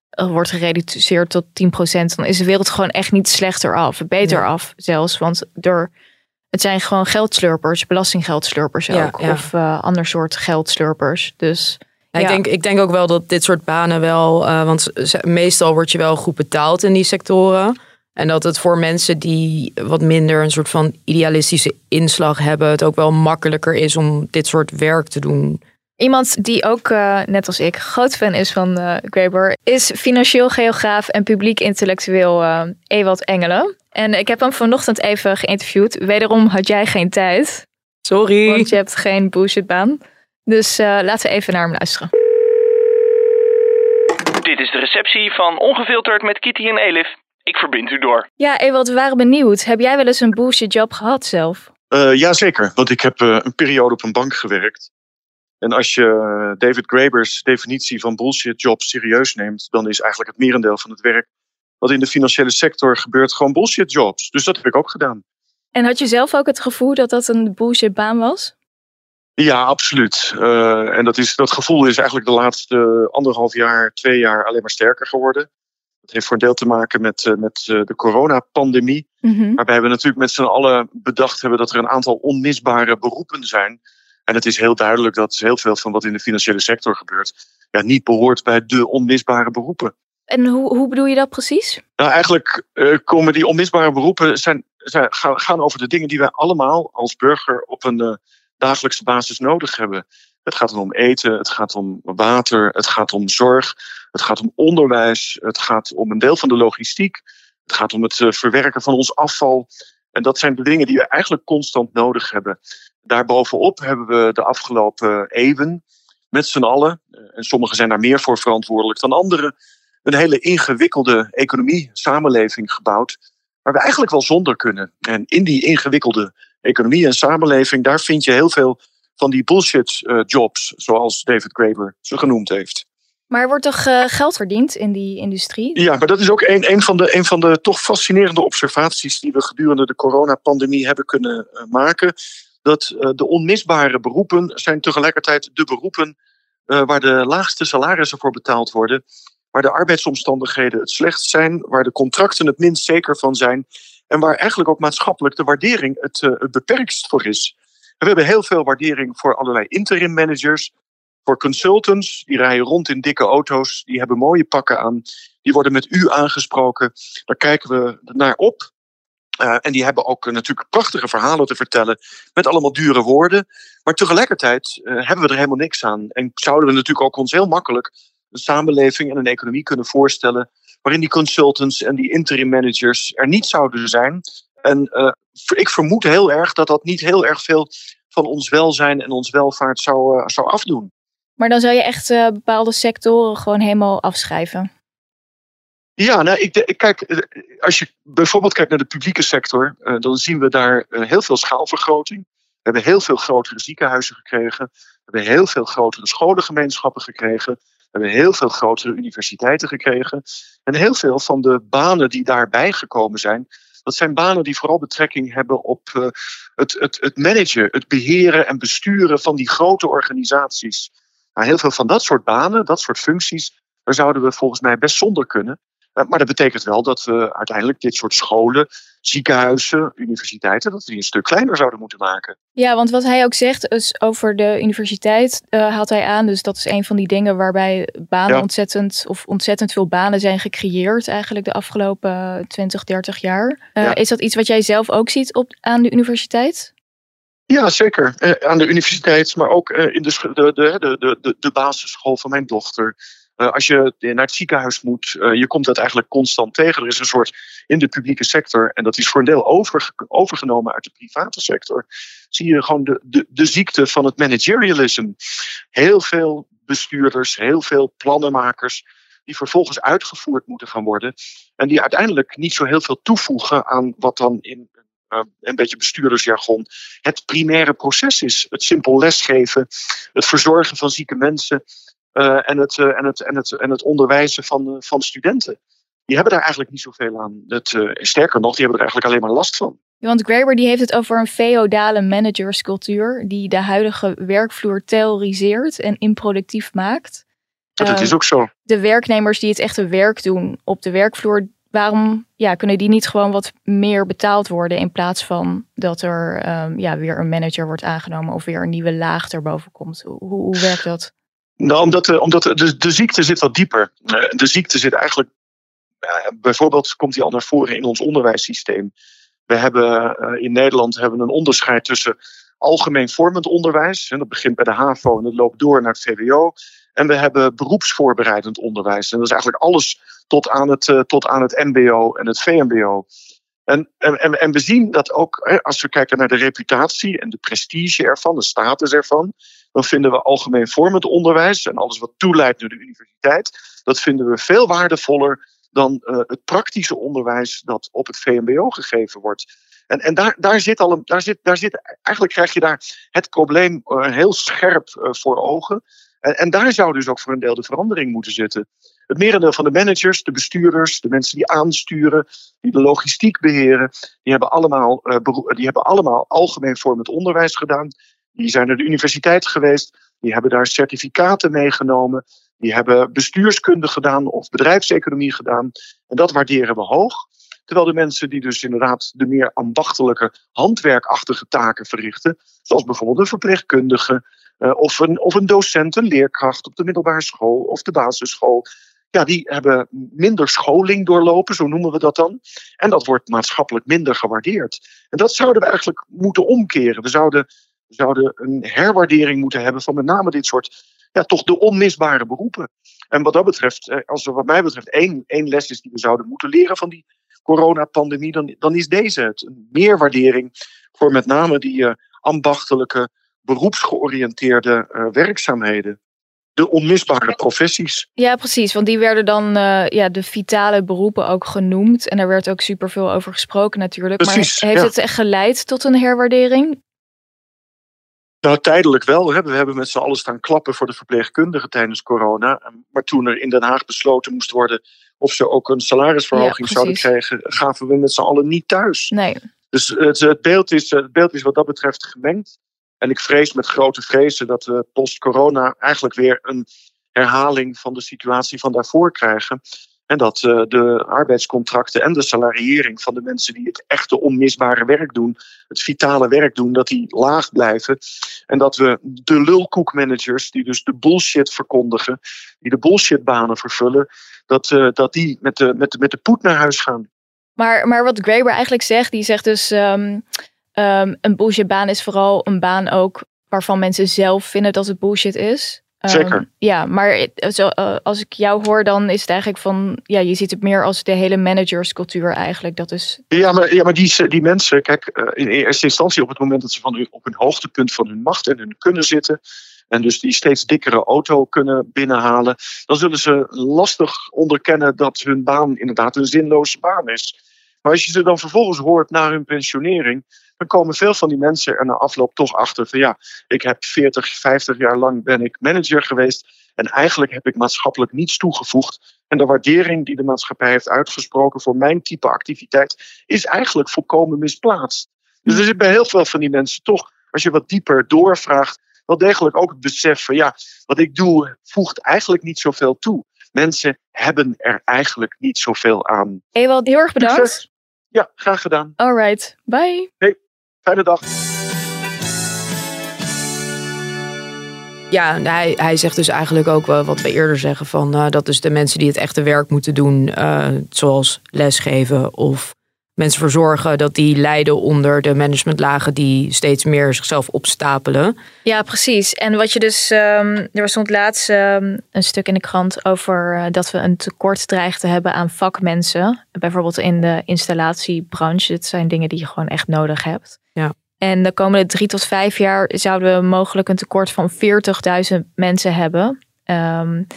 wordt gereduceerd tot tien procent, dan is de wereld gewoon echt niet slechter af. Beter ja. af zelfs, want door, het zijn gewoon geldslurpers, belastinggeldslurpers ja, ook. Ja. Of uh, ander soort geldslurpers. Dus... Ja. Ik, denk, ik denk ook wel dat dit soort banen wel... Uh, want meestal word je wel goed betaald in die sectoren. En dat het voor mensen die wat minder een soort van idealistische inslag hebben... het ook wel makkelijker is om dit soort werk te doen. Iemand die ook, uh, net als ik, groot fan is van uh, Graeber... is financieel geograaf en publiek intellectueel uh, Ewald Engelen. En ik heb hem vanochtend even geïnterviewd. Wederom had jij geen tijd. Sorry. Want je hebt geen bullshitbaan. Dus uh, laten we even naar hem luisteren. Dit is de receptie van Ongefilterd met Kitty en Elif. Ik verbind u door. Ja, Ewald, we waren benieuwd. Heb jij wel eens een bullshitjob gehad zelf? Uh, Jazeker, want ik heb uh, een periode op een bank gewerkt. En als je uh, David Graeber's definitie van bullshitjob serieus neemt... dan is eigenlijk het merendeel van het werk wat in de financiële sector gebeurt... gewoon bullshitjobs. Dus dat heb ik ook gedaan. En had je zelf ook het gevoel dat dat een bullshitbaan was? Ja, absoluut. Uh, en dat, is, dat gevoel is eigenlijk de laatste anderhalf jaar, twee jaar alleen maar sterker geworden. Dat heeft voor een deel te maken met, uh, met uh, de coronapandemie. Mm-hmm. Waarbij we natuurlijk met z'n allen bedacht hebben dat er een aantal onmisbare beroepen zijn. En het is heel duidelijk dat heel veel van wat in de financiële sector gebeurt... ja, niet behoort bij de onmisbare beroepen. En hoe, hoe bedoel je dat precies? Nou, eigenlijk uh, komen die onmisbare beroepen zijn, zijn, gaan over de dingen die wij allemaal als burger op een... Uh, dagelijkse basis nodig hebben. Het gaat dan om eten, het gaat om water, het gaat om zorg, het gaat om onderwijs, het gaat om een deel van de logistiek, het gaat om het verwerken van ons afval. En dat zijn de dingen die we eigenlijk constant nodig hebben. Daarbovenop hebben we de afgelopen eeuwen met z'n allen, en sommigen zijn daar meer voor verantwoordelijk dan anderen, een hele ingewikkelde economie, samenleving gebouwd, waar we eigenlijk wel zonder kunnen. En in die ingewikkelde economie en samenleving, daar vind je heel veel van die bullshit uh, jobs, zoals David Graeber ze genoemd heeft. Maar er wordt toch uh, geld verdiend in die industrie? Ja, maar dat is ook een, een, van de, een van de toch fascinerende observaties die we gedurende de coronapandemie hebben kunnen uh, maken. Dat uh, de onmisbare beroepen zijn tegelijkertijd de beroepen uh, waar de laagste salarissen voor betaald worden. Waar de arbeidsomstandigheden het slechtst zijn, waar de contracten het minst zeker van zijn. En waar eigenlijk ook maatschappelijk de waardering het, uh, het beperkst voor is. En we hebben heel veel waardering voor allerlei interim managers. Voor consultants, die rijden rond in dikke auto's. Die hebben mooie pakken aan. Die worden met u aangesproken. Daar kijken we naar op. Uh, en die hebben ook uh, natuurlijk prachtige verhalen te vertellen. Met allemaal dure woorden. Maar tegelijkertijd uh, hebben we er helemaal niks aan. En zouden we natuurlijk ook ons heel makkelijk een samenleving en een economie kunnen voorstellen waarin die consultants en die interim managers er niet zouden zijn. En uh, ik vermoed heel erg dat dat niet heel erg veel van ons welzijn en ons welvaart zou, uh, zou afdoen. Maar dan zou je echt uh, bepaalde sectoren gewoon helemaal afschrijven? Ja, nou, ik, kijk, als je bijvoorbeeld kijkt naar de publieke sector, uh, dan zien we daar uh, heel veel schaalvergroting. We hebben heel veel grotere ziekenhuizen gekregen. We hebben heel veel grotere scholengemeenschappen gekregen. We hebben heel veel grotere universiteiten gekregen. En heel veel van de banen die daarbij gekomen zijn, dat zijn banen die vooral betrekking hebben op uh, het, het, het managen, het beheren en besturen van die grote organisaties. Nou, heel veel van dat soort banen, dat soort functies, daar zouden we volgens mij best zonder kunnen. Uh, maar dat betekent wel dat we uiteindelijk dit soort scholen, ziekenhuizen, universiteiten, dat we die een stuk kleiner zouden moeten maken. Ja, want wat hij ook zegt is over de universiteit uh, haalt hij aan. Dus dat is een van die dingen waarbij banen ja. ontzettend of ontzettend veel banen zijn gecreëerd eigenlijk de afgelopen twintig, dertig jaar. Uh, ja. Is dat iets wat jij zelf ook ziet op, aan de universiteit? Ja, zeker. Uh, aan de universiteit, maar ook uh, in de, de, de, de, de, de basisschool van mijn dochter. Uh, als je naar het ziekenhuis moet, uh, je komt dat eigenlijk constant tegen. Er is een soort in de publieke sector, en dat is voor een deel over, overgenomen uit de private sector, zie je gewoon de, de, de ziekte van het managerialism. Heel veel bestuurders, heel veel plannenmakers, die vervolgens uitgevoerd moeten gaan worden. En die uiteindelijk niet zo heel veel toevoegen aan wat dan in uh, een beetje bestuurdersjargon het primaire proces is. Het simpel lesgeven, het verzorgen van zieke mensen. Uh, en, het, uh, en, het, en, het, en het onderwijzen van, uh, van studenten. Die hebben daar eigenlijk niet zoveel aan. Het, uh, sterker nog, die hebben er eigenlijk alleen maar last van. Ja, want Graeber die heeft het over een feodale managerscultuur die de huidige werkvloer terroriseert en improductief maakt. Ja, dat uh, is ook zo. De werknemers die het echte werk doen op de werkvloer, waarom ja, kunnen die niet gewoon wat meer betaald worden in plaats van dat er um, ja, weer een manager wordt aangenomen of weer een nieuwe laag erboven komt? Hoe, hoe werkt dat? Nou, omdat, omdat de, de ziekte zit wat dieper. De ziekte zit eigenlijk, bijvoorbeeld komt die al naar voren in ons onderwijssysteem. We hebben in Nederland hebben een onderscheid tussen algemeen vormend onderwijs. En dat begint bij de H A V O en dat loopt door naar het V W O. En we hebben beroepsvoorbereidend onderwijs. En dat is eigenlijk alles tot aan het, tot aan het M B O en het V M B O. En, en, en we zien dat ook, als we kijken naar de reputatie en de prestige ervan, de status ervan, dan vinden we algemeen vormend onderwijs en alles wat toeleidt naar de universiteit, dat vinden we veel waardevoller dan uh, het praktische onderwijs dat op het V M B O gegeven wordt. En, en daar, daar zit al een, daar zit, daar zit, eigenlijk krijg je daar het probleem uh, heel scherp uh, voor ogen. En, en daar zou dus ook voor een deel de verandering moeten zitten. Het merendeel van de managers, de bestuurders, de mensen die aansturen, die de logistiek beheren, die hebben allemaal, uh, bero- die hebben allemaal algemeen vormend onderwijs gedaan. Die zijn naar de universiteit geweest, die hebben daar certificaten meegenomen, die hebben bestuurskunde gedaan of bedrijfseconomie gedaan. En dat waarderen we hoog. Terwijl de mensen die dus inderdaad de meer ambachtelijke, handwerkachtige taken verrichten, zoals bijvoorbeeld een verpleegkundige uh, of, een, of een docent, een leerkracht op de middelbare school of de basisschool, ja, die hebben minder scholing doorlopen, zo noemen we dat dan. En dat wordt maatschappelijk minder gewaardeerd. En dat zouden we eigenlijk moeten omkeren. We zouden... We zouden een herwaardering moeten hebben van met name dit soort, ja, toch de onmisbare beroepen. En wat dat betreft, als er wat mij betreft één, één les is die we zouden moeten leren van die coronapandemie, dan, dan is deze het. Meer waardering voor met name die uh, ambachtelijke, beroepsgeoriënteerde uh, werkzaamheden. De onmisbare professies. Ja, precies. Want die werden dan uh, ja, de vitale beroepen ook genoemd. En daar werd ook superveel over gesproken natuurlijk. Precies, maar heeft ja. het echt geleid tot een herwaardering? Nou, tijdelijk wel. Hè. We hebben met z'n allen staan klappen voor de verpleegkundigen tijdens corona. Maar toen er in Den Haag besloten moest worden of ze ook een salarisverhoging ja, zouden krijgen, gaven we met z'n allen niet thuis. Nee. Dus het, het, beeld is, het beeld is wat dat betreft gemengd. En ik vrees met grote vrezen dat we post-corona eigenlijk weer een herhaling van de situatie van daarvoor krijgen. En dat uh, de arbeidscontracten en de salariëring van de mensen die het echte onmisbare werk doen, het vitale werk doen, dat die laag blijven. En dat we de lulkoekmanagers, die dus de bullshit verkondigen, die de bullshitbanen vervullen, dat, uh, dat die met de, met, de, met de poed naar huis gaan. Maar, maar wat Graeber eigenlijk zegt, die zegt dus um, um, een bullshitbaan is vooral een baan ook waarvan mensen zelf vinden dat het bullshit is. Zeker. Um, ja, maar zo, uh, als ik jou hoor, dan is het eigenlijk van... Ja, je ziet het meer als de hele managerscultuur eigenlijk. Dat is... Ja, maar, ja, maar die, die mensen... Kijk, uh, in eerste instantie op het moment dat ze van hun, op een hoogtepunt van hun macht en hun kunnen zitten... en dus die steeds dikkere auto kunnen binnenhalen... dan zullen ze lastig onderkennen dat hun baan inderdaad een zinloze baan is. Maar als je ze dan vervolgens hoort na hun pensionering... dan komen veel van die mensen er na afloop toch achter van ja, ik heb veertig, vijftig jaar lang ben ik manager geweest en eigenlijk heb ik maatschappelijk niets toegevoegd. En de waardering die de maatschappij heeft uitgesproken voor mijn type activiteit is eigenlijk volkomen misplaatst. Dus er zit bij heel veel van die mensen toch, als je wat dieper doorvraagt, wel degelijk ook het besef van ja, wat ik doe voegt eigenlijk niet zoveel toe. Mensen hebben er eigenlijk niet zoveel aan. Ewald, heel erg bedankt. Ja, graag gedaan. All right, bye. Hey, fijne dag. Ja, hij, hij zegt dus eigenlijk ook wat we eerder zeggen... van uh, dat dus de mensen die het echte werk moeten doen... Uh, zoals lesgeven of mensen verzorgen... dat die lijden onder de managementlagen... die steeds meer zichzelf opstapelen. Ja, precies. En wat je dus... Um, er stond laatst um, een stuk in de krant... over uh, dat we een tekort dreigen te hebben aan vakmensen. Bijvoorbeeld in de installatiebranche. Dit zijn dingen die je gewoon echt nodig hebt. Ja. En de komende drie tot vijf jaar... zouden we mogelijk een tekort van veertigduizend mensen hebben. Um,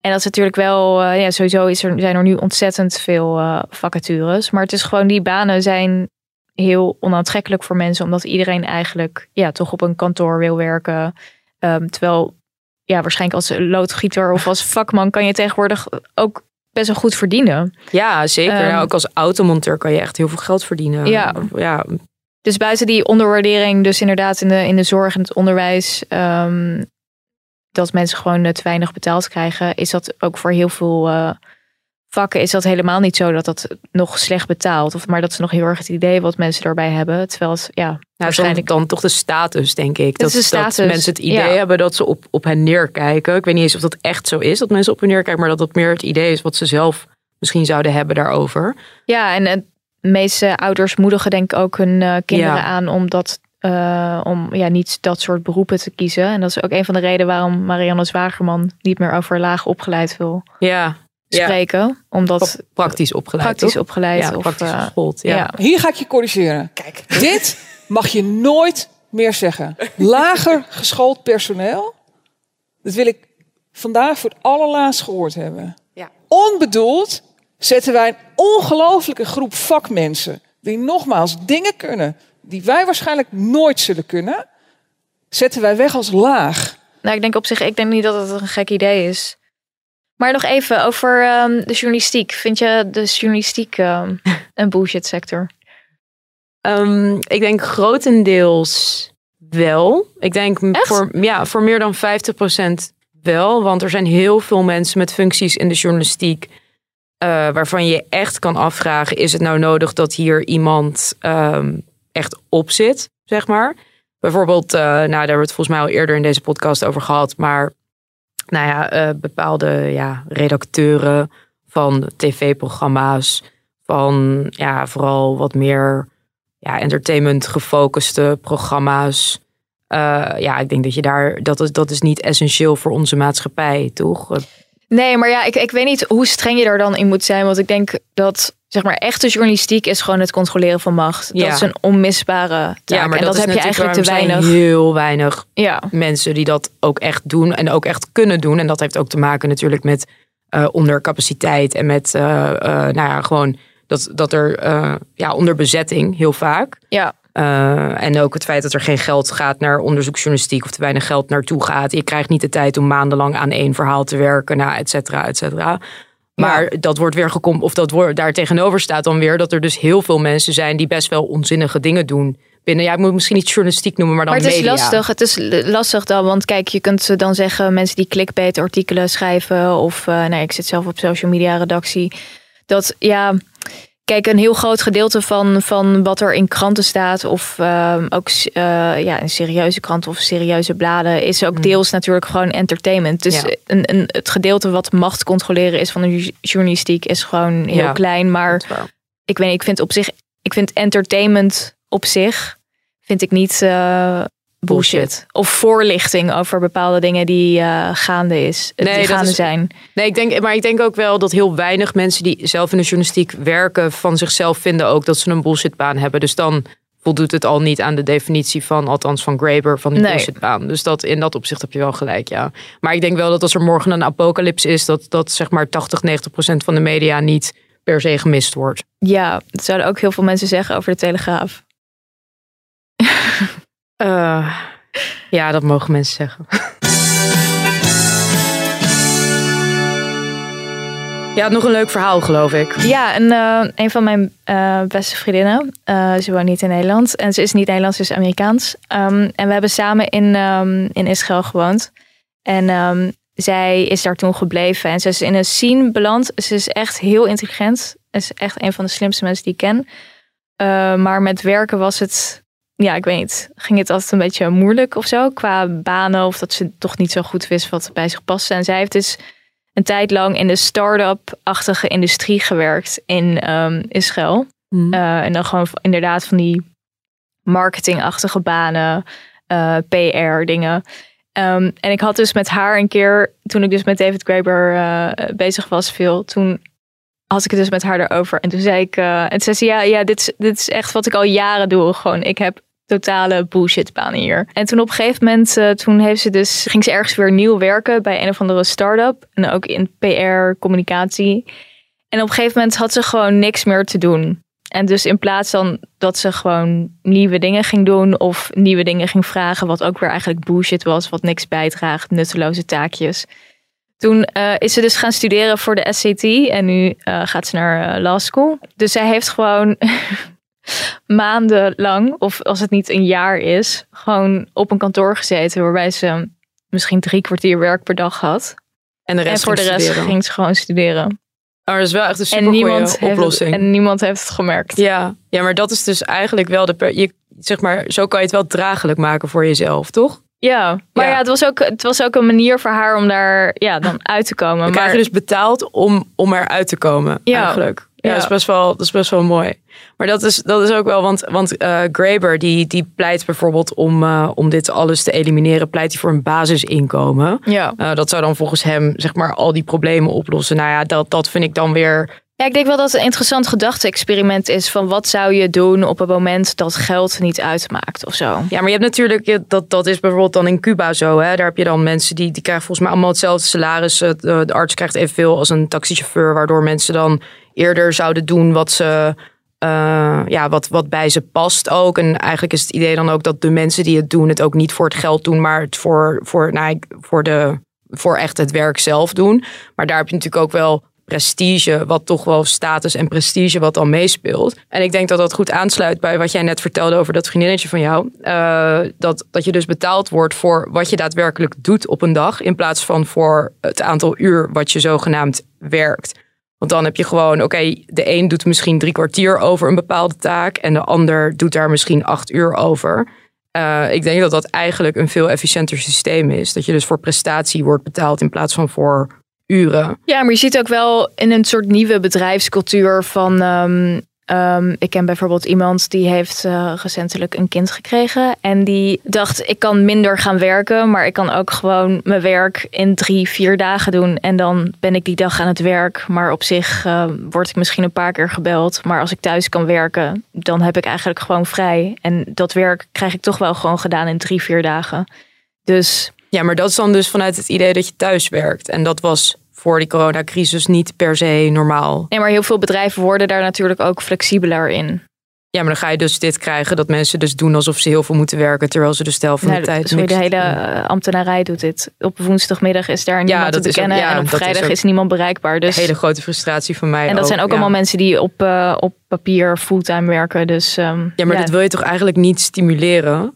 En dat is natuurlijk wel, uh, ja, sowieso is er, zijn er nu ontzettend veel uh, vacatures. Maar het is gewoon, die banen zijn heel onaantrekkelijk voor mensen. Omdat iedereen eigenlijk ja, toch op een kantoor wil werken. Um, terwijl, ja, waarschijnlijk als loodgieter of als vakman kan je tegenwoordig ook best wel goed verdienen. Ja, zeker. Um, nou, ook als automonteur kan je echt heel veel geld verdienen. Ja. ja. Dus buiten die onderwaardering, dus inderdaad in de, in de zorg en het onderwijs... Um, dat mensen gewoon te weinig betaald krijgen, is dat ook voor heel veel uh, vakken is dat helemaal niet zo dat dat nog slecht betaalt. Of, maar dat is nog heel erg het idee wat mensen daarbij hebben. Terwijl het, ja, nou, waarschijnlijk dan toch de status, denk ik. Dat, dat, dat mensen het idee ja. hebben dat ze op, op hen neerkijken. Ik weet niet eens of dat echt zo is, dat mensen op hen neerkijken, maar dat dat meer het idee is wat ze zelf misschien zouden hebben daarover. Ja, en de meeste ouders moedigen denk ik ook hun uh, kinderen ja. aan om dat Uh, om ja, niet dat soort beroepen te kiezen. En dat is ook een van de redenen waarom Marianne Zwagerman niet meer over laag opgeleid wil ja, spreken. Ja. Omdat praktisch opgeleid. Praktisch toch? opgeleid. Ja, of, praktisch uh, geschoold, ja. Ja. Hier ga ik je corrigeren. Kijk, dit mag je nooit meer zeggen. Lager geschoold personeel. Dat wil ik vandaag voor het allerlaatst gehoord hebben. Ja. Onbedoeld zetten wij een ongelooflijke groep vakmensen... die nogmaals dingen kunnen... die wij waarschijnlijk nooit zullen kunnen, zetten wij weg als laag. Nou, ik denk op zich, ik denk niet dat het een gek idee is. Maar nog even over um, de journalistiek. Vind je de journalistiek um, een bullshit sector? Um, ik denk grotendeels wel. Ik denk voor, ja, voor meer dan vijftig procent wel. Want er zijn heel veel mensen met functies in de journalistiek... Uh, waarvan je echt kan afvragen, is het nou nodig dat hier iemand... Um, echt op zit, zeg maar. Bijvoorbeeld, uh, nou, daar hebben we het volgens mij al eerder in deze podcast over gehad, maar nou ja, uh, bepaalde ja, redacteuren van tv-programma's, van ja, vooral wat meer ja, entertainment gefocuste programma's. Uh, ja, ik denk dat je daar, dat is, dat is niet essentieel voor onze maatschappij, toch? Nee, maar ja, ik, ik weet niet hoe streng je daar dan in moet zijn, want ik denk dat zeg maar, echte journalistiek is gewoon het controleren van macht. Ja. Dat is een onmisbare taak. Ja, maar en dat, dat heb je eigenlijk te weinig. Er zijn heel weinig ja. mensen die dat ook echt doen en ook echt kunnen doen. En dat heeft ook te maken natuurlijk met uh, ondercapaciteit en met, uh, uh, nou ja, gewoon dat, dat er uh, ja, onderbezetting heel vaak. Ja. Uh, en ook het feit dat er geen geld gaat naar onderzoeksjournalistiek of te weinig geld naartoe gaat. Je krijgt niet de tijd om maandenlang aan één verhaal te werken, nou, et cetera, et cetera. Maar ja. dat wordt weer gecom- of dat wordt, daar tegenover staat dan weer dat er dus heel veel mensen zijn die best wel onzinnige dingen doen binnen. Ja, ik moet het misschien niet journalistiek noemen, maar dan media. Maar het is media. lastig. Het is lastig dan, want kijk, je kunt dan zeggen mensen die clickbait artikelen schrijven of uh, nee, ik zit zelf op social media redactie. Dat ja, kijk, een heel groot gedeelte van, van wat er in kranten staat of uh, ook uh, ja, in serieuze kranten of serieuze bladen is ook deels natuurlijk gewoon entertainment. Dus ja. een, een, het gedeelte wat macht controleren is van de journalistiek is gewoon heel ja, klein. Maar ik weet, ik vind op zich, ik vind entertainment op zich vind ik niet uh, bullshit. bullshit of voorlichting over bepaalde dingen die uh, gaande is, nee, die gaande is, zijn. Nee, ik denk, maar ik denk ook wel dat heel weinig mensen die zelf in de journalistiek werken van zichzelf vinden ook dat ze een bullshitbaan hebben. Dus dan voldoet het al niet aan de definitie van, althans van Graeber, van die nee. bullshitbaan. Dus dat in dat opzicht heb je wel gelijk, ja. Maar ik denk wel dat als er morgen een apocalyps is, dat dat zeg maar tachtig, negentig procent van de media niet per se gemist wordt. Ja, dat zouden ook heel veel mensen zeggen over de Telegraaf. Uh, ja, dat mogen mensen zeggen. Ja, nog een leuk verhaal, geloof ik. Ja, en uh, een van mijn uh, beste vriendinnen, uh, ze woont niet in Nederland. En ze is niet Nederlands, ze is Amerikaans. Um, en we hebben samen in, um, in Israël gewoond. En um, zij is daar toen gebleven. En ze is in een scene beland. Ze is echt heel intelligent. Ze is echt een van de slimste mensen die ik ken. Uh, maar met werken was het... Ja, ik weet niet. Ging het altijd een beetje moeilijk of zo? Qua banen of dat ze toch niet zo goed wist wat bij zich paste. En zij heeft dus een tijd lang in de start-up-achtige industrie gewerkt in um, Israël. Mm. Uh, en dan gewoon inderdaad van die marketingachtige banen, uh, P R-dingen. Um, en ik had dus met haar een keer, toen ik dus met David Graeber uh, bezig was veel, toen... Als ik het dus met haar daarover. En toen zei ik... Uh, en zei ze, ja, ja dit, is, dit is echt wat ik al jaren doe. Gewoon, ik heb totale bullshitbaan hier. En toen op een gegeven moment... Uh, toen heeft ze dus, ging ze ergens weer nieuw werken... bij een of andere start-up. En ook in P R, communicatie. En op een gegeven moment had ze gewoon niks meer te doen. En dus in plaats van dat ze gewoon nieuwe dingen ging doen... of nieuwe dingen ging vragen... wat ook weer eigenlijk bullshit was... wat niks bijdraagt, nutteloze taakjes... Toen uh, is ze dus gaan studeren voor de S A T en nu uh, gaat ze naar uh, law school. Dus zij heeft gewoon maandenlang, of als het niet een jaar is, gewoon op een kantoor gezeten. Waarbij ze misschien drie kwartier werk per dag had. En, de rest en voor de rest studeren. ging ze gewoon studeren. Oh, dat is wel echt een supergoeie oplossing. Het, en niemand heeft het gemerkt. Ja, ja, maar dat is dus eigenlijk wel de... Per, je, zeg maar, zo kan je het wel draaglijk maken voor jezelf, toch? Ja, maar ja, ja het, was ook, het was ook een manier voor haar om daar ja, dan uit te komen. Dan maar... krijg je dus betaald om, om eruit te komen, ja. eigenlijk. Ja, ja. Dat, is best wel, dat is best wel mooi. Maar dat is, dat is ook wel, want, want uh, Graeber die, die pleit bijvoorbeeld om, uh, om dit alles te elimineren, pleit hij voor een basisinkomen. Ja. Uh, dat zou dan volgens hem zeg maar al die problemen oplossen. Nou ja, dat, dat vind ik dan weer... Ja, ik denk wel dat het een interessant gedachte-experiment is van wat zou je doen op het moment dat geld niet uitmaakt of zo. Ja, maar je hebt natuurlijk, dat, dat is bijvoorbeeld dan in Cuba zo, hè. Daar heb je dan mensen die, die krijgen volgens mij allemaal hetzelfde salaris. De, de arts krijgt evenveel als een taxichauffeur, waardoor mensen dan eerder zouden doen wat ze... Uh, ja, wat, wat bij ze past ook. En eigenlijk is het idee dan ook dat de mensen die het doen het ook niet voor het geld doen, maar het voor, voor, nou, voor, de, voor echt het werk zelf doen. Maar daar heb je natuurlijk ook wel prestige, wat toch wel status en prestige wat al meespeelt. En ik denk dat dat goed aansluit bij wat jij net vertelde over dat vriendinnetje van jou. Uh, dat, dat je dus betaald wordt voor wat je daadwerkelijk doet op een dag, in plaats van voor het aantal uur wat je zogenaamd werkt. Want dan heb je gewoon, oké, okay, de een doet misschien drie kwartier over een bepaalde taak en de ander doet daar misschien acht uur over. Uh, ik denk dat dat eigenlijk een veel efficiënter systeem is. Dat je dus voor prestatie wordt betaald in plaats van voor uren. Ja, maar je ziet ook wel in een soort nieuwe bedrijfscultuur van... Um, um, ik ken bijvoorbeeld iemand die heeft uh, recentelijk een kind gekregen. En die dacht, ik kan minder gaan werken. Maar ik kan ook gewoon mijn werk in drie, vier dagen doen. En dan ben ik die dag aan het werk. Maar op zich uh, word ik misschien een paar keer gebeld. Maar als ik thuis kan werken, dan heb ik eigenlijk gewoon vrij. En dat werk krijg ik toch wel gewoon gedaan in drie, vier dagen. Dus... Ja, maar dat is dan dus vanuit het idee dat je thuis werkt. En dat was voor die coronacrisis niet per se normaal. Nee, maar heel veel bedrijven worden daar natuurlijk ook flexibeler in. Ja, maar dan ga je dus dit krijgen dat mensen dus doen alsof ze heel veel moeten werken, terwijl ze dus de helft van nou, de tijd niks. De hele uh, ambtenarij doet dit. Op woensdagmiddag is daar niemand ja, dat te bekennen ook, ja, en op vrijdag is, is niemand bereikbaar. Dus... Een hele grote frustratie van mij. En dat ook, zijn ook ja. allemaal mensen die op, uh, op papier fulltime werken. Dus, um, ja, maar ja. dat wil je toch eigenlijk niet stimuleren?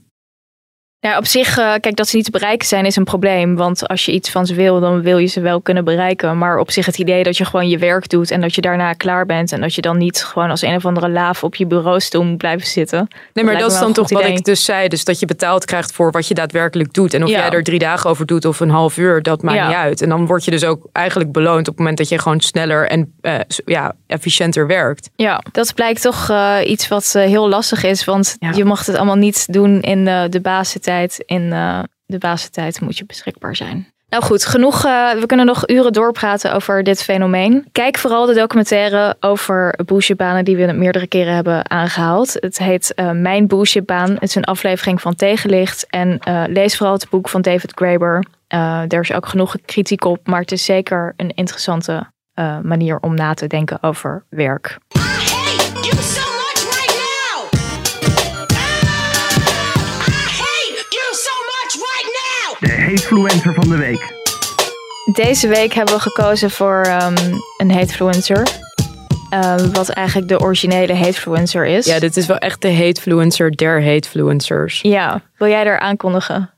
Nou, op zich, uh, kijk, dat ze niet te bereiken zijn is een probleem. Want als je iets van ze wil, dan wil je ze wel kunnen bereiken. Maar op zich het idee dat je gewoon je werk doet en dat je daarna klaar bent. En dat je dan niet gewoon als een of andere laaf op je bureaustoel moet blijven zitten. Nee, maar dat, dat is dan toch idee. Wat ik dus zei. Dus dat je betaald krijgt voor wat je daadwerkelijk doet. En of ja. jij er drie dagen over doet of een half uur, dat maakt ja. niet uit. En dan word je dus ook eigenlijk beloond op het moment dat je gewoon sneller en uh, ja, efficiënter werkt. Ja, dat blijkt toch uh, iets wat uh, heel lastig is. Want ja. je mag het allemaal niet doen in uh, de basistijd. In uh, de basistijd moet je beschikbaar zijn. Nou goed, genoeg. Uh, we kunnen nog uren doorpraten over dit fenomeen. Kijk vooral de documentaire over bullshitbanen die we meerdere keren hebben aangehaald. Het heet uh, Mijn Bullshitbaan. Het is een aflevering van Tegenlicht. En uh, lees vooral het boek van David Graeber. Uh, daar is ook genoeg kritiek op, maar het is zeker een interessante uh, manier om na te denken over werk. Hatefluencer van de week. Deze week hebben we gekozen voor um, een hatefluencer. Uh, wat eigenlijk de originele hatefluencer is. Ja, dit is wel echt de hatefluencer der hatefluencers. Ja, wil jij daar aankondigen?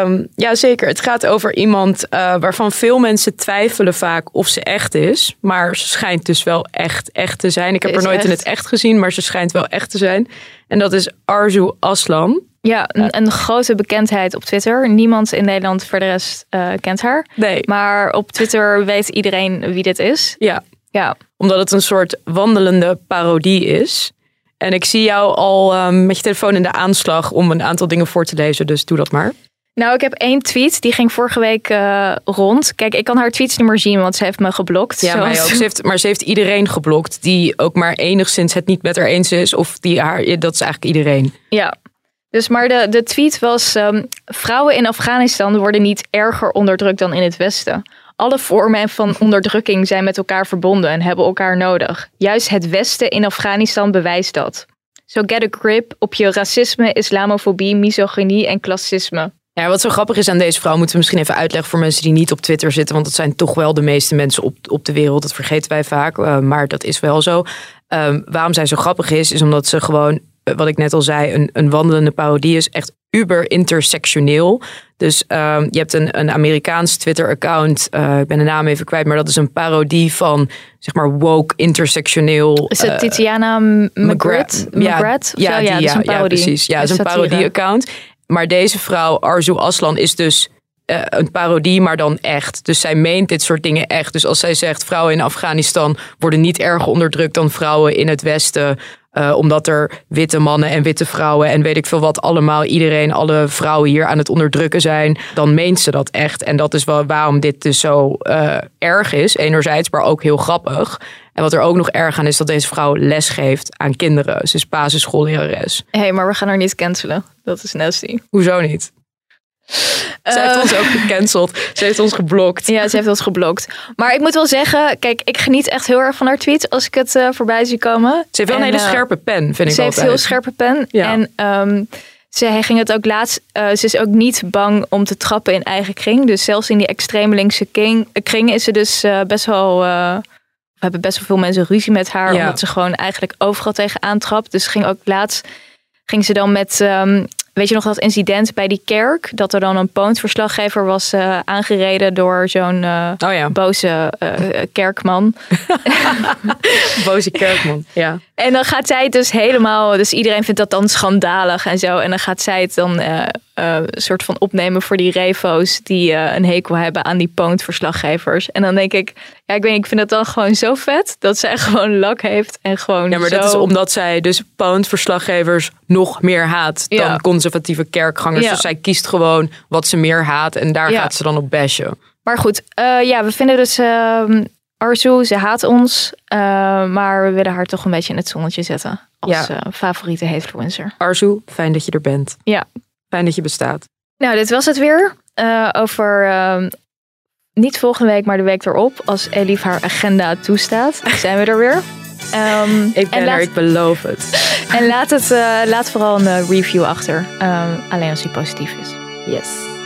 Um, ja, zeker. Het gaat over iemand uh, waarvan veel mensen twijfelen vaak of ze echt is. Maar ze schijnt dus wel echt, echt te zijn. Ik heb haar nooit echt in het echt gezien, maar ze schijnt wel echt te zijn. En dat is Arzu Aslan. Ja, een, een grote bekendheid op Twitter. Niemand in Nederland voor de rest uh, kent haar. Nee. Maar op Twitter weet iedereen wie dit is. Ja. ja, omdat het een soort wandelende parodie is. En ik zie jou al um, met je telefoon in de aanslag om een aantal dingen voor te lezen. Dus doe dat maar. Nou, ik heb één tweet. Die ging vorige week uh, rond. Kijk, ik kan haar tweets niet meer zien, want ze heeft me geblokt. Ja, zoals... mij ook. Ze heeft, maar ze heeft iedereen geblokt die ook maar enigszins het niet met haar eens is. Of die haar, dat is eigenlijk iedereen. Ja. Dus maar de, de tweet was, um, vrouwen in Afghanistan worden niet erger onderdrukt dan in het Westen. Alle vormen van onderdrukking zijn met elkaar verbonden en hebben elkaar nodig. Juist het Westen in Afghanistan bewijst dat. So get a grip op je racisme, islamofobie, misogynie en klassisme. Ja, wat zo grappig is aan deze vrouw, moeten we misschien even uitleggen voor mensen die niet op Twitter zitten. Want dat zijn toch wel de meeste mensen op, op de wereld. Dat vergeten wij vaak, uh, maar dat is wel zo. Um, waarom zij zo grappig is, is omdat ze gewoon... wat ik net al zei, een, een wandelende parodie is echt uber intersectioneel. Dus uh, je hebt een, een Amerikaans Twitter-account, uh, ik ben de naam even kwijt, maar dat is een parodie van, zeg maar, woke intersectioneel. Is het uh, Titiana McGrath? Ja, McGrath? Ja, ja, die, ja, ja, ja, precies. Ja, het is een parodie-account. Maar deze vrouw, Arzu Aslan, is dus uh, een parodie, maar dan echt. Dus zij meent dit soort dingen echt. Dus als zij zegt, vrouwen in Afghanistan worden niet erger onderdrukt dan vrouwen in het Westen... Uh, omdat er witte mannen en witte vrouwen en weet ik veel wat allemaal, iedereen, alle vrouwen hier aan het onderdrukken zijn, dan meent ze dat echt. En dat is wel waarom dit dus zo uh, erg is, enerzijds, maar ook heel grappig. En wat er ook nog erg aan is, dat deze vrouw les geeft aan kinderen. Ze is basisschoollerares. Hé, hey, maar we gaan haar niet cancelen. Dat is nasty. Hoezo niet? Ze heeft uh, ons ook gecanceld. Ze heeft ons geblokt. Ja, ze heeft ons geblokt. Maar ik moet wel zeggen, kijk, ik geniet echt heel erg van haar tweet als ik het uh, voorbij zie komen. Ze heeft wel en, een hele uh, scherpe pen, vind ik altijd. Ze heeft een heel scherpe pen. Ja. En um, ze ging het ook laatst, uh, ze is ook niet bang om te trappen in eigen kring. Dus zelfs in die extreem linkse kring, kring is ze dus uh, best wel... Uh, we hebben best wel veel mensen ruzie met haar. Ja. Omdat ze gewoon eigenlijk overal tegenaan trapt. Dus ging ook laatst, ging ze dan met... Um, Weet je nog dat incident bij die kerk? Dat er dan een poondverslaggever was uh, aangereden door zo'n uh, oh ja. boze uh, kerkman. Boze kerkman, ja. En dan gaat zij het dus helemaal... Dus iedereen vindt dat dan schandalig en zo. En dan gaat zij het dan uh, uh, soort van opnemen voor die revo's... die uh, een hekel hebben aan die poondverslaggevers. En dan denk ik... Ja, ik weet niet, ik vind dat dan gewoon zo vet dat zij gewoon lak heeft en gewoon. Ja, maar zo... dat is omdat zij dus poundverslaggevers nog meer haat ja. dan conservatieve kerkgangers. Ja. Dus zij kiest gewoon wat ze meer haat en daar ja. gaat ze dan op bashen. Maar goed, uh, ja, we vinden dus uh, Arzu, ze haat ons, uh, maar we willen haar toch een beetje in het zonnetje zetten als ja. uh, favoriete influencer. Arzu, fijn dat je er bent. Ja, fijn dat je bestaat. Nou, dit was het weer uh, over. Uh, Niet volgende week, maar de week erop. Als Elif haar agenda toestaat, zijn we er weer. Um, ik ben laat... er, ik beloof het. En laat, het, uh, laat vooral een review achter. Um, alleen als die positief is. Yes.